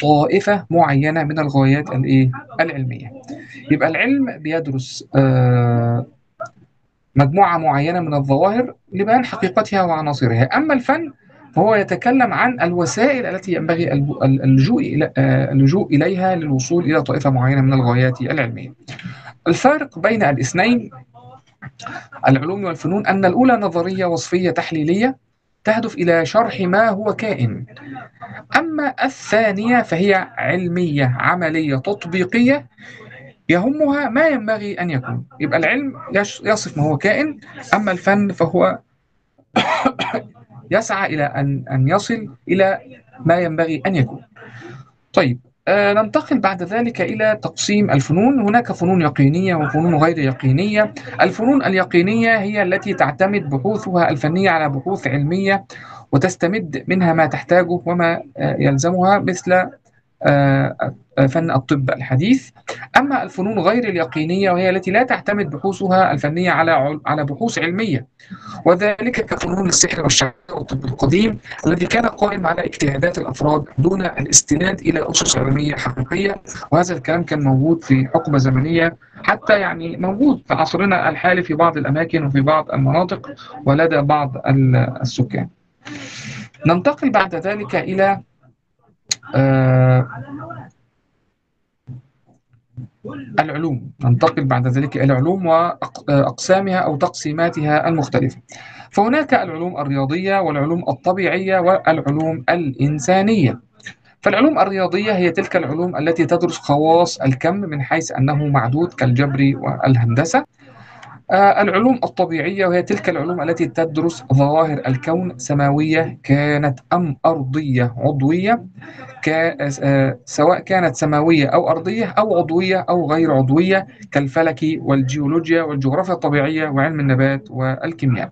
طائفة معينة من الغايات العلمية. يبقى العلم بيدرس مجموعة معينة من الظواهر لبيان حقيقتها وعناصرها. أما الفن فهو يتكلم عن الوسائل التي ينبغي اللجوء إليها للوصول إلى طائفة معينة من الغايات العلمية. الفارق بين الاثنين العلوم والفنون أن الأولى نظرية وصفية تحليلية تهدف إلى شرح ما هو كائن، أما الثانية فهي علمية عملية تطبيقية يهمها ما ينبغي أن يكون. يبقى العلم يصف ما هو كائن، أما الفن فهو يسعى إلى أن يصل إلى ما ينبغي أن يكون. طيب ننتقل بعد ذلك إلى تقسيم الفنون. هناك فنون يقينية وفنون غير يقينية. الفنون اليقينية هي التي تعتمد بحوثها الفنية على بحوث علمية وتستمد منها ما تحتاجه وما يلزمها، مثل فن الطب الحديث. أما الفنون غير اليقينية وهي التي لا تعتمد بحوثها الفنية على بحوث علمية، وذلك كفنون السحر والشعوذة والطب القديم الذي كان قائم على اجتهادات الأفراد دون الاستناد إلى أسس علمية حقيقية. وهذا الكلام كان موجود في حقبة زمنية، حتى يعني موجود في عصرنا الحالي في بعض الأماكن وفي بعض المناطق ولدى بعض السكان. ننتقل بعد ذلك إلى العلوم. ننتقل بعد ذلك إلى العلوم وأقسامها أو تقسيماتها المختلفة. فهناك العلوم الرياضية والعلوم الطبيعية والعلوم الإنسانية. فالعلوم الرياضية هي تلك العلوم التي تدرس خواص الكم من حيث أنه معدود كالجبر والهندسة. العلوم الطبيعية وهي تلك العلوم التي تدرس ظواهر الكون سماوية كانت أم أرضية عضوية، سواء كانت سماوية أو أرضية أو عضوية أو غير عضوية، كالفلك والجيولوجيا والجغرافيا الطبيعية وعلم النبات والكيمياء.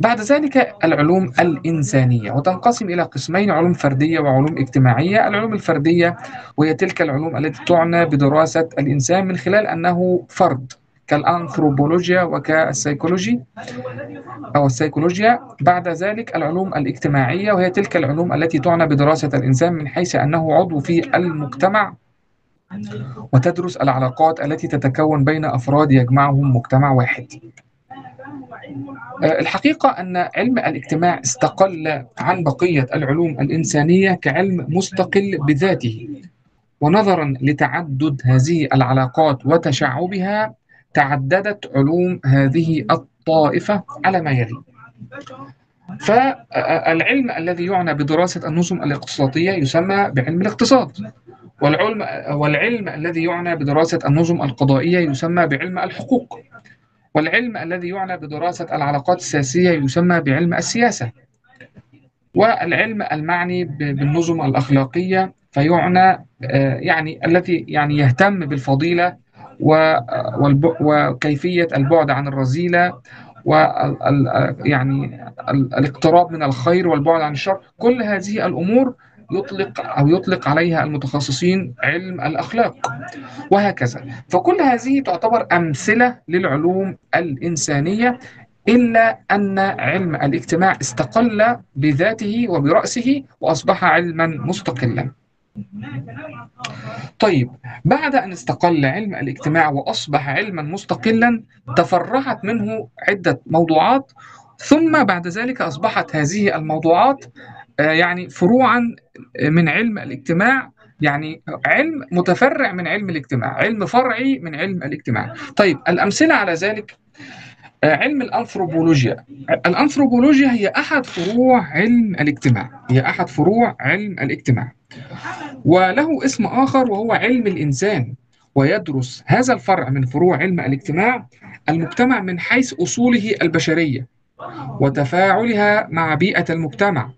بعد ذلك العلوم الإنسانية، وتنقسم إلى قسمين: علوم فردية وعلوم اجتماعية. العلوم الفردية وهي تلك العلوم التي تعنى بدراسة الإنسان من خلال أنه فرد، كالأنثروبولوجيا وكالسيكولوجي أو السيكولوجيا. بعد ذلك العلوم الاجتماعية وهي تلك العلوم التي تعنى بدراسة الإنسان من حيث أنه عضو في المجتمع، وتدرس العلاقات التي تتكون بين أفراد يجمعهم مجتمع واحد. الحقيقة أن علم الاجتماع استقل عن بقية العلوم الإنسانية كعلم مستقل بذاته، ونظرا لتعدد هذه العلاقات وتشعبها تعددت علوم هذه الطائفة على ما يلي. فالعلم الذي يعنى بدراسة النظم الاقتصادية يسمى بعلم الاقتصاد، والعلم الذي يعنى بدراسة النظم القضائية يسمى بعلم الحقوق، والعلم الذي يعنى بدراسة العلاقات السياسية يسمى بعلم السياسة، والعلم المعني بالنظم الأخلاقية فيعنى التي يهتم بالفضيلة وكيفية البعد عن الرذيلة والاقتراب من الخير والبعد عن الشر. كل هذه الأمور يطلق عليها المتخصصين علم الأخلاق، وهكذا. فكل هذه تعتبر أمثلة للعلوم الإنسانية، إلا أن علم الاجتماع استقل بذاته وبرأسه وأصبح علما مستقلا. طيب، بعد أن استقل علم الاجتماع وأصبح علما مستقلا تفرعت منه عدة موضوعات، ثم بعد ذلك أصبحت هذه الموضوعات فروعا من علم الاجتماع، علم متفرع من علم الاجتماع، علم فرعي من علم الاجتماع. طيب، الأمثلة على ذلك علم الأنثروبولوجيا. الأنثروبولوجيا هي أحد فروع علم الاجتماع، وله اسم آخر وهو علم الإنسان، ويدرس هذا الفرع من فروع علم الاجتماع المجتمع من حيث أصوله البشرية وتفاعلها مع بيئة المجتمع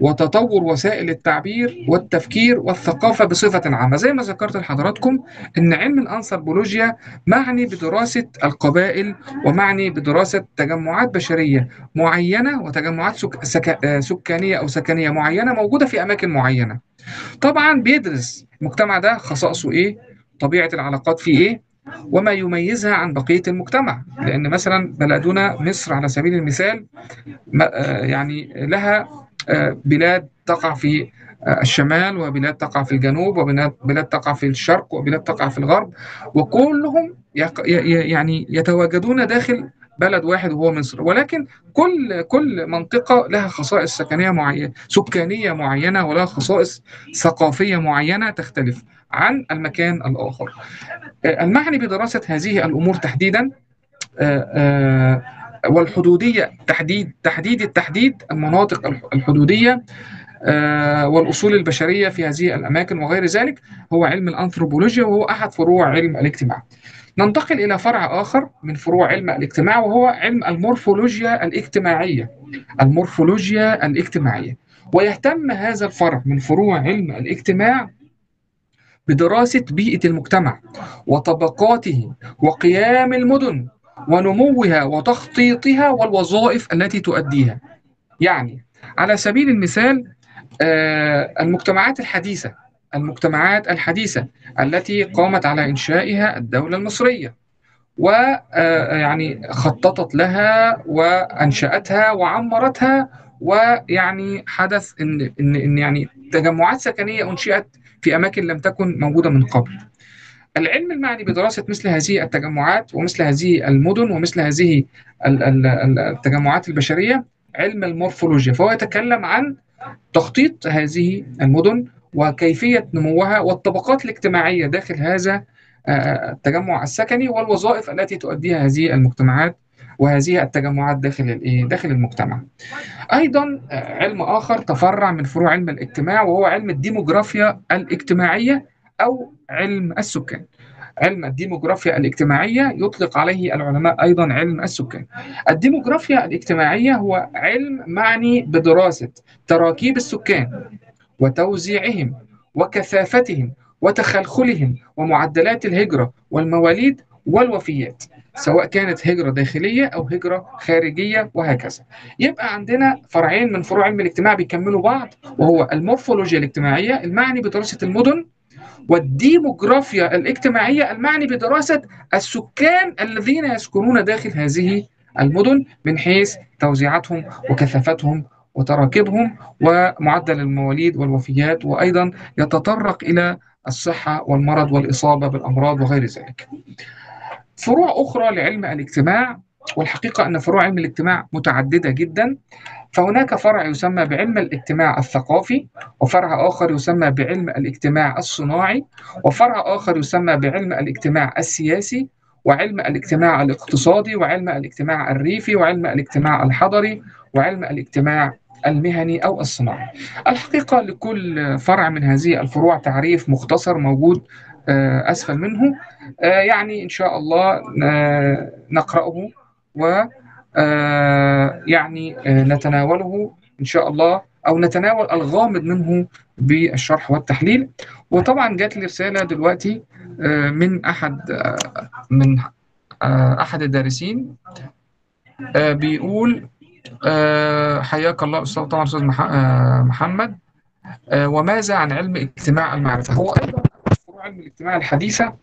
وتطور وسائل التعبير والتفكير والثقافة بصفة عامة. زي ما ذكرت لحضراتكم أن علم الأنثروبولوجيا معني بدراسة القبائل، ومعني بدراسة تجمعات بشرية معينة وتجمعات سكانية أو سكنية معينة موجودة في أماكن معينة. طبعا بيدرس المجتمع ده خصائصه إيه، طبيعة العلاقات فيه إيه، وما يميزها عن بقية المجتمع. لأن مثلا بلدنا مصر على سبيل المثال لها بلاد تقع في الشمال، وبلاد تقع في الجنوب، وبلاد تقع في الشرق، وبلاد تقع في الغرب، وكلهم يتواجدون داخل بلد واحد وهو مصر. ولكن كل منطقة لها خصائص سكانية معينة، ولها خصائص ثقافية معينة تختلف عن المكان الآخر. المعني بدراسة هذه الأمور تحديدا والحدودية، تحديد المناطق الحدودية والأصول البشرية في هذه الأماكن وغير ذلك، هو علم الأنثروبولوجيا، وهو أحد فروع علم الاجتماع. ننتقل إلى فرع آخر من فروع علم الاجتماع، وهو علم المورفولوجيا الاجتماعية. ويهتم هذا الفرع من فروع علم الاجتماع بدراسة بيئة المجتمع وطبقاته وقيام المدن ونموها وتخطيطها والوظائف التي تؤديها. على سبيل المثال المجتمعات الحديثة المجتمعات الحديثة التي قامت على إنشائها الدولة المصرية، ويعني خططت لها وأنشأتها وعمرتها، ويعني حدث إن يعني تجمعات سكنية أنشئت في أماكن لم تكن موجودة من قبل. العلم المعني بدراسة مثل هذه التجمعات ومثل هذه المدن ومثل هذه التجمعات البشرية علم المورفولوجيا، فهو يتكلم عن تخطيط هذه المدن وكيفية نموها والطبقات الاجتماعية داخل هذا التجمع السكني والوظائف التي تؤديها هذه المجتمعات وهذه التجمعات داخل المجتمع. أيضا علم آخر تفرع من فروع علم الاجتماع وهو علم الديموغرافيا الاجتماعية أو علم السكان. علم الديموغرافيا الاجتماعية يطلق عليه العلماء أيضا علم السكان. الديموغرافيا الاجتماعية هو علم معني بدراسة تراكيب السكان وتوزيعهم وكثافتهم وتخلخلهم ومعدلات الهجرة والمواليد والوفيات، سواء كانت هجرة داخلية أو هجرة خارجية وهكذا. يبقى عندنا فرعين من فروع علم الاجتماع بيكملوا بعض، وهو المورفولوجيا الاجتماعية المعني بدراسة المدن، والديموغرافيا الاجتماعية المعني بدراسة السكان الذين يسكنون داخل هذه المدن من حيث توزيعاتهم وكثافتهم وتراكبهم ومعدل المواليد والوفيات، وأيضا يتطرق إلى الصحة والمرض والإصابة بالأمراض وغير ذلك. فروع أخرى لعلم الاجتماع، والحقيقة أن فروع علم الاجتماع متعددة جدا، فهناك فرع يسمى بعلم الاجتماع الثقافي، وفرع آخر يسمى بعلم الاجتماع الصناعي، وفرع آخر يسمى بعلم الاجتماع السياسي، وعلم الاجتماع الاقتصادي، وعلم الاجتماع الريفي، وعلم الاجتماع الحضري، وعلم الاجتماع المهني أو الصناعي. الحقيقة لكل فرع من هذه الفروع تعريف مختصر موجود أسفل منه، يعني إن شاء الله نقرأه و يعني نتناوله إن شاء الله، أو نتناول الغامض منه بالشرح والتحليل. وطبعا جات لي رسالة دلوقتي من أحد الدارسين بيقول حياك الله أستاذ، طبعا أستاذ محمد، وماذا عن علم اجتماع المعرفة؟ هو أيضا فروع علم الاجتماع الحديثة،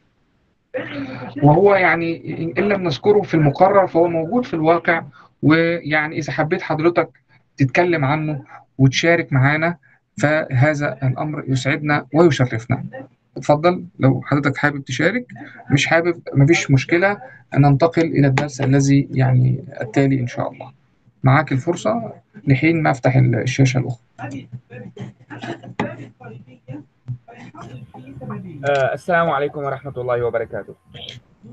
وهو يعني إن لم نذكره في المقرر فهو موجود في الواقع، ويعني إذا حبيت حضرتك تتكلم عنه وتشارك معانا فهذا الأمر يسعدنا ويشرفنا. اتفضل لو حضرتك حابب تشارك، مش حابب مفيش مشكلة، ننتقل إلى الدرس الذي يعني التالي إن شاء الله. معاك الفرصة لحين ما أفتح الشاشة الأخرى. السلام عليكم ورحمة الله وبركاته.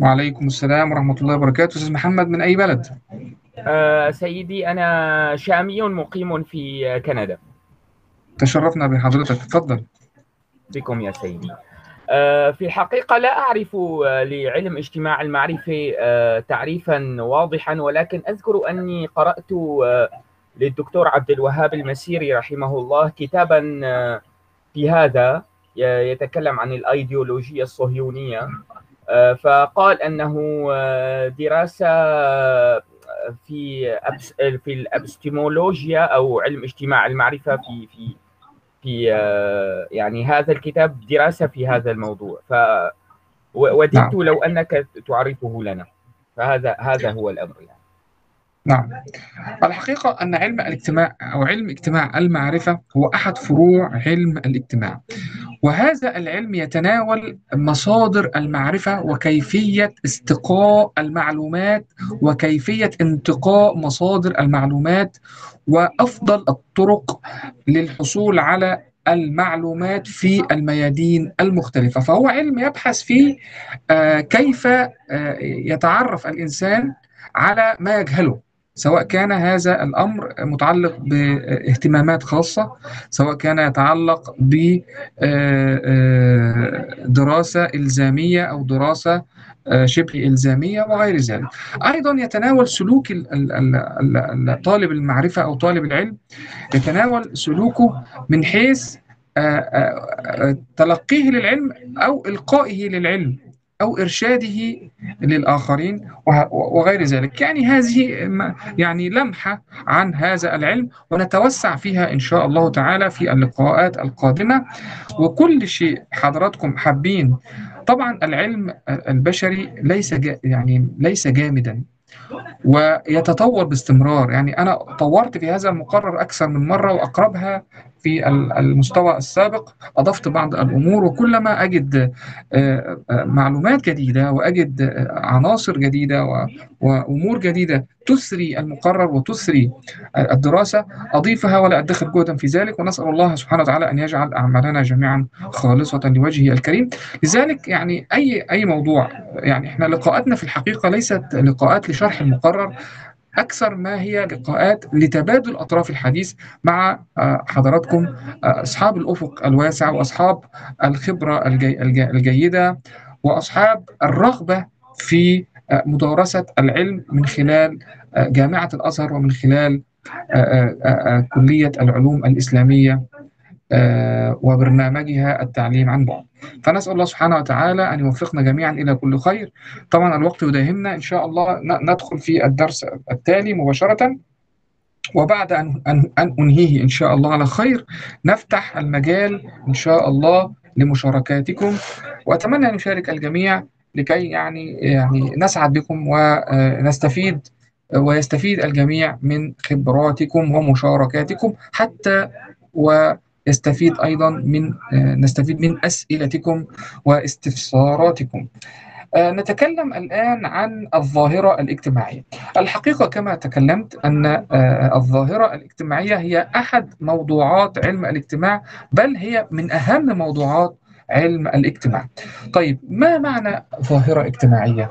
وعليكم السلام ورحمة الله وبركاته. أستاذ محمد من أي بلد؟ سيدي أنا شامي مقيم في كندا. تشرفنا بحضرتك، تفضل. بكم يا سيدي. في الحقيقة لا أعرف لعلم اجتماع المعرفة تعريفا واضحا، ولكن أذكر أني قرأت للدكتور عبد الوهاب المسيري رحمه الله كتابا في هذا يتكلم عن الأيديولوجية الصهيونية، فقال أنه دراسة في الأبستيمولوجيا أو علم اجتماع المعرفة في يعني هذا الكتاب دراسة في هذا الموضوع، فوددت لو أنك تعرفه لنا، فهذا هو الأمر يعني. نعم، الحقيقة أن علم الاجتماع أو علم اجتماع المعرفة هو أحد فروع علم الاجتماع، وهذا العلم يتناول مصادر المعرفة وكيفية استقاء المعلومات وكيفية انتقاء مصادر المعلومات وأفضل الطرق للحصول على المعلومات في الميادين المختلفة. فهو علم يبحث في كيف يتعرف الإنسان على ما يجهله، سواء كان هذا الأمر متعلق باهتمامات خاصة، سواء كان يتعلق بدراسة إلزامية أو دراسة شبه إلزامية وغير ذلك. أيضا يتناول سلوك طالب المعرفة أو طالب العلم، يتناول سلوكه من حيث تلقيه للعلم أو إلقائه للعلم، أو إرشاده للآخرين وغير ذلك. يعني هذه يعني لمحة عن هذا العلم، ونتوسع فيها إن شاء الله تعالى في اللقاءات القادمة. وكل شيء حضراتكم حابين، طبعا العلم البشري ليس جامدا ويتطور باستمرار. يعني أنا طورت في هذا المقرر أكثر من مرة، وأقربها في المستوى السابق أضفت بعض الأمور، وكلما أجد معلومات جديدة وأجد عناصر جديدة وأمور جديدة تسري المقرر وتسري الدراسة أضيفها ولا أدخر جهدا في ذلك، ونسأل الله سبحانه وتعالى أن يجعل أعمالنا جميعا خالصة لوجهه الكريم. لذلك يعني أي موضوع، يعني إحنا لقاءاتنا في الحقيقة ليست لقاءات لشرح المقرر أكثر ما هي لقاءات لتبادل أطراف الحديث مع حضراتكم أصحاب الأفق الواسع وأصحاب الخبرة الجيدة وأصحاب الرغبة في مدارسة العلم من خلال جامعة الأزهر ومن خلال كلية العلوم الإسلامية وبرنامجها التعليم عن بعد. فنسأل الله سبحانه وتعالى أن يوفقنا جميعا إلى كل خير. طبعا الوقت يداهمنا، إن شاء الله ندخل في الدرس التالي مباشرة، وبعد أن أنهيه إن شاء الله على خير نفتح المجال إن شاء الله لمشاركاتكم، وأتمنى أن يشارك الجميع لكي يعني نسعد بكم ونستفيد ويستفيد الجميع من خبراتكم ومشاركاتكم، حتى ويستفيد أيضا نستفيد من أسئلتكم واستفساراتكم. نتكلم الآن عن الظاهرة الاجتماعية. الحقيقة كما تكلمت أن الظاهرة الاجتماعية هي أحد موضوعات علم الاجتماع، بل هي من أهم موضوعات علم الاجتماع. طيب، ما معنى ظاهرة اجتماعية؟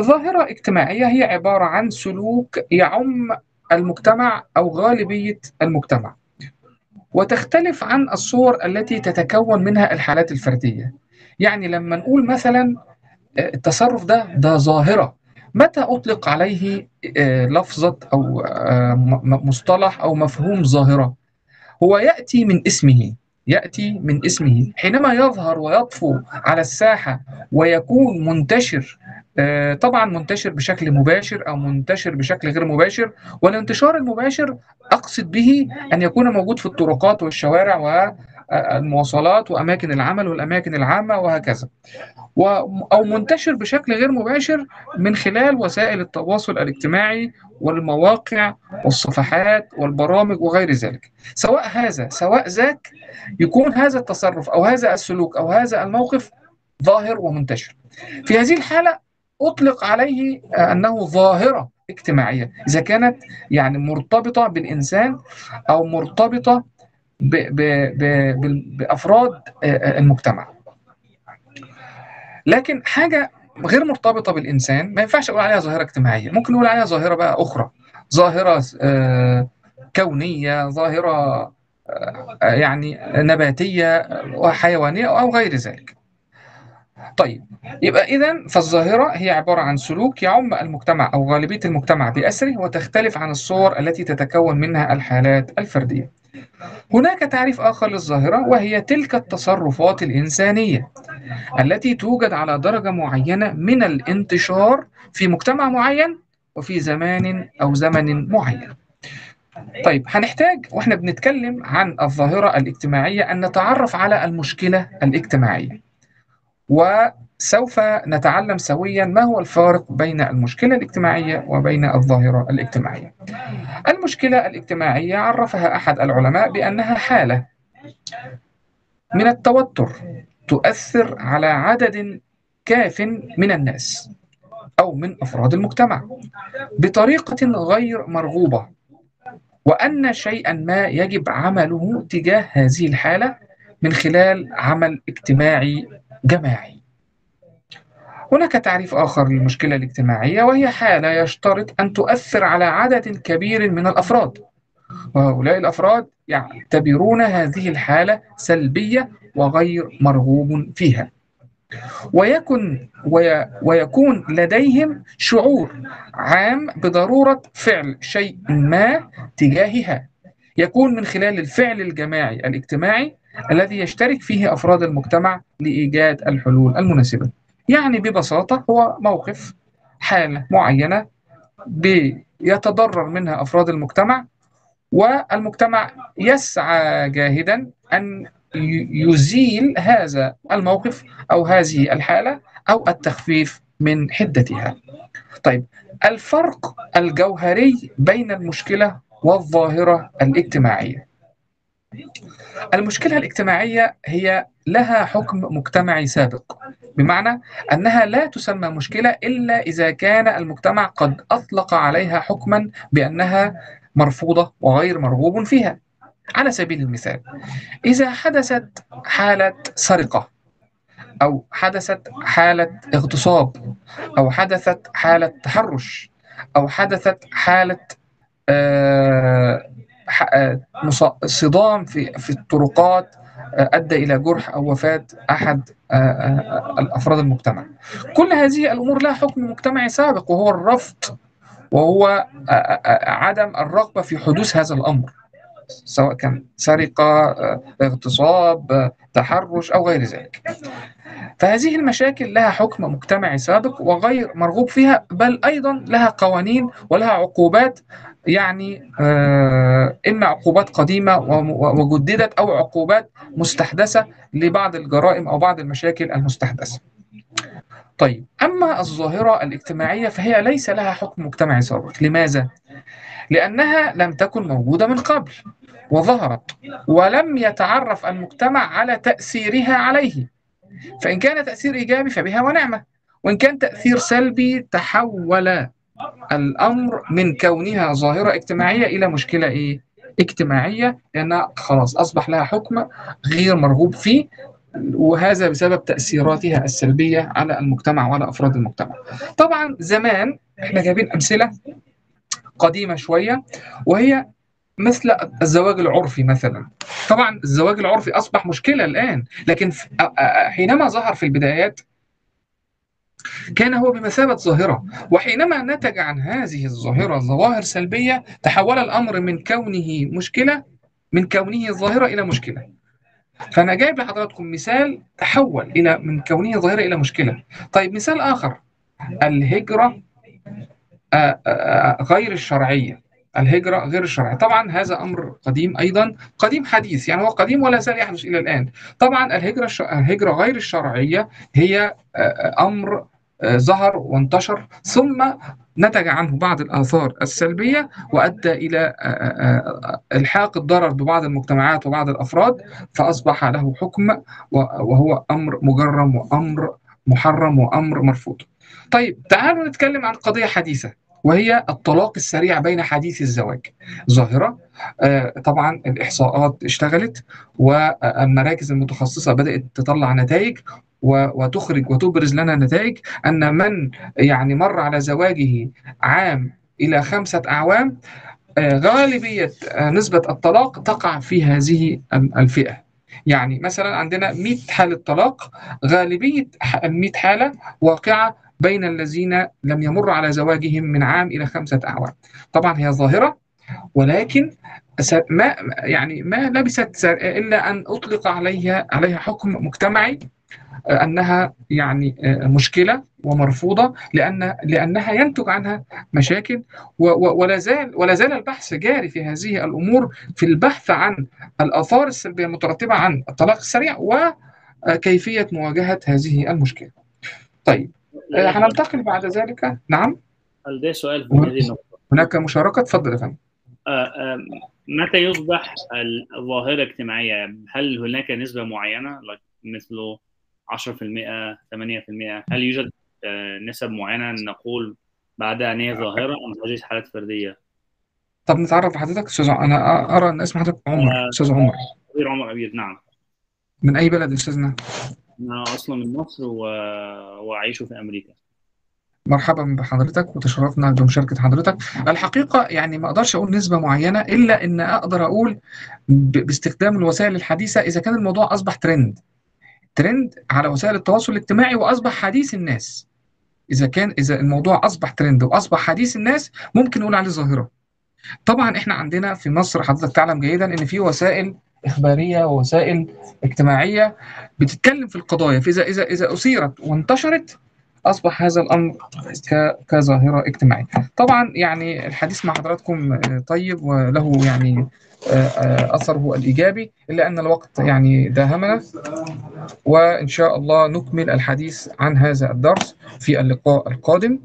ظاهرة اجتماعية هي عبارة عن سلوك يعم المجتمع أو غالبية المجتمع، وتختلف عن الصور التي تتكون منها الحالات الفردية. يعني لما نقول مثلا التصرف ده ظاهرة، متى أطلق عليه لفظة أو مصطلح أو مفهوم ظاهرة؟ هو يأتي من اسمه حينما يظهر ويطفو على الساحة ويكون منتشر، طبعا منتشر بشكل مباشر أو منتشر بشكل غير مباشر. والانتشار المباشر أقصد به أن يكون موجود في الطرقات والشوارع والمواصلات وأماكن العمل والأماكن العامة وهكذا، أو منتشر بشكل غير مباشر من خلال وسائل التواصل الاجتماعي والمواقع والصفحات والبرامج وغير ذلك. سواء ذاك يكون هذا التصرف أو هذا السلوك أو هذا الموقف ظاهر ومنتشر. في هذه الحالة أطلق عليه أنه ظاهرة اجتماعية، إذا كانت يعني مرتبطة بالإنسان أو مرتبطة بأفراد المجتمع. لكن حاجة غير مرتبطة بالإنسان ما ينفعش أقول عليها ظاهرة اجتماعية، ممكن نقول عليها ظاهرة بقى أخرى، ظاهرة كونية، ظاهرة يعني نباتية وحيوانية أو غير ذلك. طيب، يبقى إذن فالظاهرة هي عبارة عن سلوك يعم المجتمع أو غالبية المجتمع بأسره، وتختلف عن الصور التي تتكون منها الحالات الفردية. هناك تعريف آخر للظاهرة، وهي تلك التصرفات الإنسانية التي توجد على درجة معينة من الانتشار في مجتمع معين وفي زمان أو زمن معين. طيب، هنحتاج وإحنا بنتكلم عن الظاهرة الاجتماعية أن نتعرف على المشكلة الاجتماعية، وسوف نتعلم سويا ما هو الفارق بين المشكلة الاجتماعية وبين الظاهرة الاجتماعية. المشكلة الاجتماعية عرفها أحد العلماء بأنها حالة من التوتر تؤثر على عدد كاف من الناس أو من أفراد المجتمع بطريقة غير مرغوبة، وأن شيئا ما يجب عمله تجاه هذه الحالة من خلال عمل اجتماعي جماعي. هناك تعريف آخر للمشكلة الاجتماعية، وهي حالة يشترط أن تؤثر على عدد كبير من الأفراد، وهؤلاء الأفراد يعتبرون هذه الحالة سلبية وغير مرغوب فيها، ويكون لديهم شعور عام بضرورة فعل شيء ما تجاهها، يكون من خلال الفعل الجماعي الاجتماعي الذي يشترك فيه أفراد المجتمع لإيجاد الحلول المناسبة. يعني ببساطة هو موقف حالة معينة بيتضرر منها أفراد المجتمع، والمجتمع يسعى جاهدا أن يزيل هذا الموقف أو هذه الحالة أو التخفيف من حدتها. طيب، الفرق الجوهري بين المشكلة والظاهرة الاجتماعية. المشكلة الاجتماعية هي لها حكم مجتمعي سابق، بمعنى أنها لا تسمى مشكلة إلا إذا كان المجتمع قد أطلق عليها حكما بأنها مرفوضة وغير مرغوب فيها. على سبيل المثال، إذا حدثت حالة سرقة أو حدثت حالة اغتصاب أو حدثت حالة تحرش أو حدثت حالة صدام في الطرقات أدى إلى جرح أو وفاة أحد الأفراد المجتمع، كل هذه الأمور لها حكم مجتمعي سابق، وهو الرفض، وهو عدم الرغبة في حدوث هذا الأمر، سواء كان سرقة، اغتصاب، تحرش أو غير ذلك. فهذه المشاكل لها حكم مجتمعي سابق وغير مرغوب فيها، بل أيضا لها قوانين ولها عقوبات، يعني إما عقوبات قديمة وجددت أو عقوبات مستحدثة لبعض الجرائم أو بعض المشاكل المستحدثة. طيب، أما الظاهرة الاجتماعية فهي ليس لها حكم مجتمعي سابق. لماذا؟ لأنها لم تكن موجودة من قبل وظهرت، ولم يتعرف المجتمع على تأثيرها عليه، فإن كان تأثير إيجابي فبها ونعمة، وإن كان تأثير سلبي تحول الأمر من كونها ظاهرة اجتماعية إلى مشكلة اجتماعية، لأنها خلاص أصبح لها حكم غير مرغوب فيه، وهذا بسبب تأثيراتها السلبية على المجتمع وعلى أفراد المجتمع. طبعا زمان احنا جايبين أمثلة قديمة شوية، وهي مثل الزواج العرفي مثلا. طبعا الزواج العرفي أصبح مشكلة الآن، لكن حينما ظهر في البدايات كان هو بمثابة ظاهرة، وحينما نتج عن هذه الظاهرة ظواهر سلبية تحول الأمر من كونه ظاهرة إلى مشكلة. فأنا جايب لحضراتكم مثال تحول من كونه ظاهرة إلى مشكلة. طيب، مثال آخر، الهجرة غير الشرعية. الهجرة غير الشرعية، طبعا هذا أمر قديم أيضا، قديم حديث، يعني هو قديم ولا زال يحدث إلى الآن. طبعا الهجرة غير الشرعية هي أمر ظهر وانتشر، ثم نتج عنه بعض الآثار السلبية وأدى إلى إلحاق الضرر ببعض المجتمعات وبعض الأفراد، فأصبح له حكم، وهو أمر مجرم وأمر محرم وأمر مرفوض. طيب، تعالوا نتكلم عن قضية حديثة، وهي الطلاق السريع بين حديث الزواج. ظاهرة طبعا الإحصاءات اشتغلت، والمراكز المتخصصة بدأت تطلع نتائج وتخرج وتبرز لنا نتائج أن من يعني مر على زواجه عام إلى 5 أعوام غالبية نسبة الطلاق تقع في هذه الفئة. يعني مثلا عندنا 100 حالة طلاق، غالبية 100 حالة واقعة بين الذين لم يمر على زواجهم من عام إلى 5 أعوام. طبعا هي ظاهرة، ولكن ما لبست إلا أن أطلق عليها حكم مجتمعي أنها يعني مشكلة ومرفوضة، لأنها ينتج عنها مشاكل، ولا زال البحث جاري في هذه الأمور، في البحث عن الآثار السلبية المترتبة عن الطلاق السريع وكيفية مواجهة هذه المشكلة. طيب، هننتقل بعد ذلك. نعم، لدي سؤال في هذه النقطة. هناك مشاركة، تفضل يا فندم. متى يصبح الظاهرة اجتماعية؟ هل هناك نسبة معينة مثل 10%، 8%؟ هل يوجد نسب معينة نقول بعدها أن هي ظاهرة أم هذه حالات فردية؟ طب نتعرف حضرتك أستاذ، أنا أرى أن اسم حضرتك عمر. أستاذ عمر كبير. عمر كبير، نعم. من أي بلد أستاذنا؟ أنا أصلا من مصر وأعيش في أمريكا. مرحبا بحضرتك وتشرفنا بمشاركة حضرتك. الحقيقة يعني ما أقدرش أقول نسبة معينة، إلا أن أقدر أقول باستخدام الوسائل الحديثة إذا كان الموضوع أصبح ترند على وسائل التواصل الاجتماعي وأصبح حديث الناس. إذا الموضوع أصبح ترند وأصبح حديث الناس ممكن نقول عليه ظاهرة. طبعا إحنا عندنا في مصر حضرتك تعلم جيدا إن في وسائل إخبارية ووسائل اجتماعية بتتكلم في القضايا، فإذا أثيرت وانتشرت أصبح هذا الأمر كظاهرة اجتماعية. طبعا يعني الحديث مع حضراتكم طيب وله يعني أثره الإيجابي، إلا أن الوقت يعني داهمنا، وإن شاء الله نكمل الحديث عن هذا الدرس في اللقاء القادم.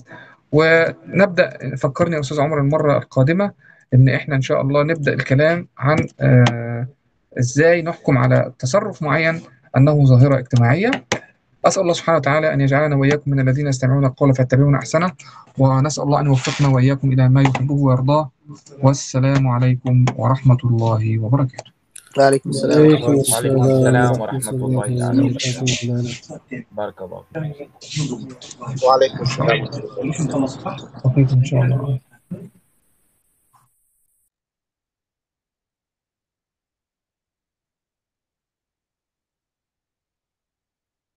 ونبدأ، فكرني يا أستاذ عمر المرة القادمة إن إحنا إن شاء الله نبدأ الكلام عن إزاي نحكم على تصرف معين أنه ظاهرة اجتماعية. أسأل الله سبحانه وتعالى أن يجعلنا وإياكم من الذين يستمعون القول فيتبعون أحسنه، ونسأل الله أن يوفقنا وإياكم إلى ما يحبه ويرضاه، والسلام عليكم ورحمة الله وبركاته. وعليكم السلام ورحمة الله تعالى وبركاته. بارك الله. وعليكم السلام. إن شاء الله.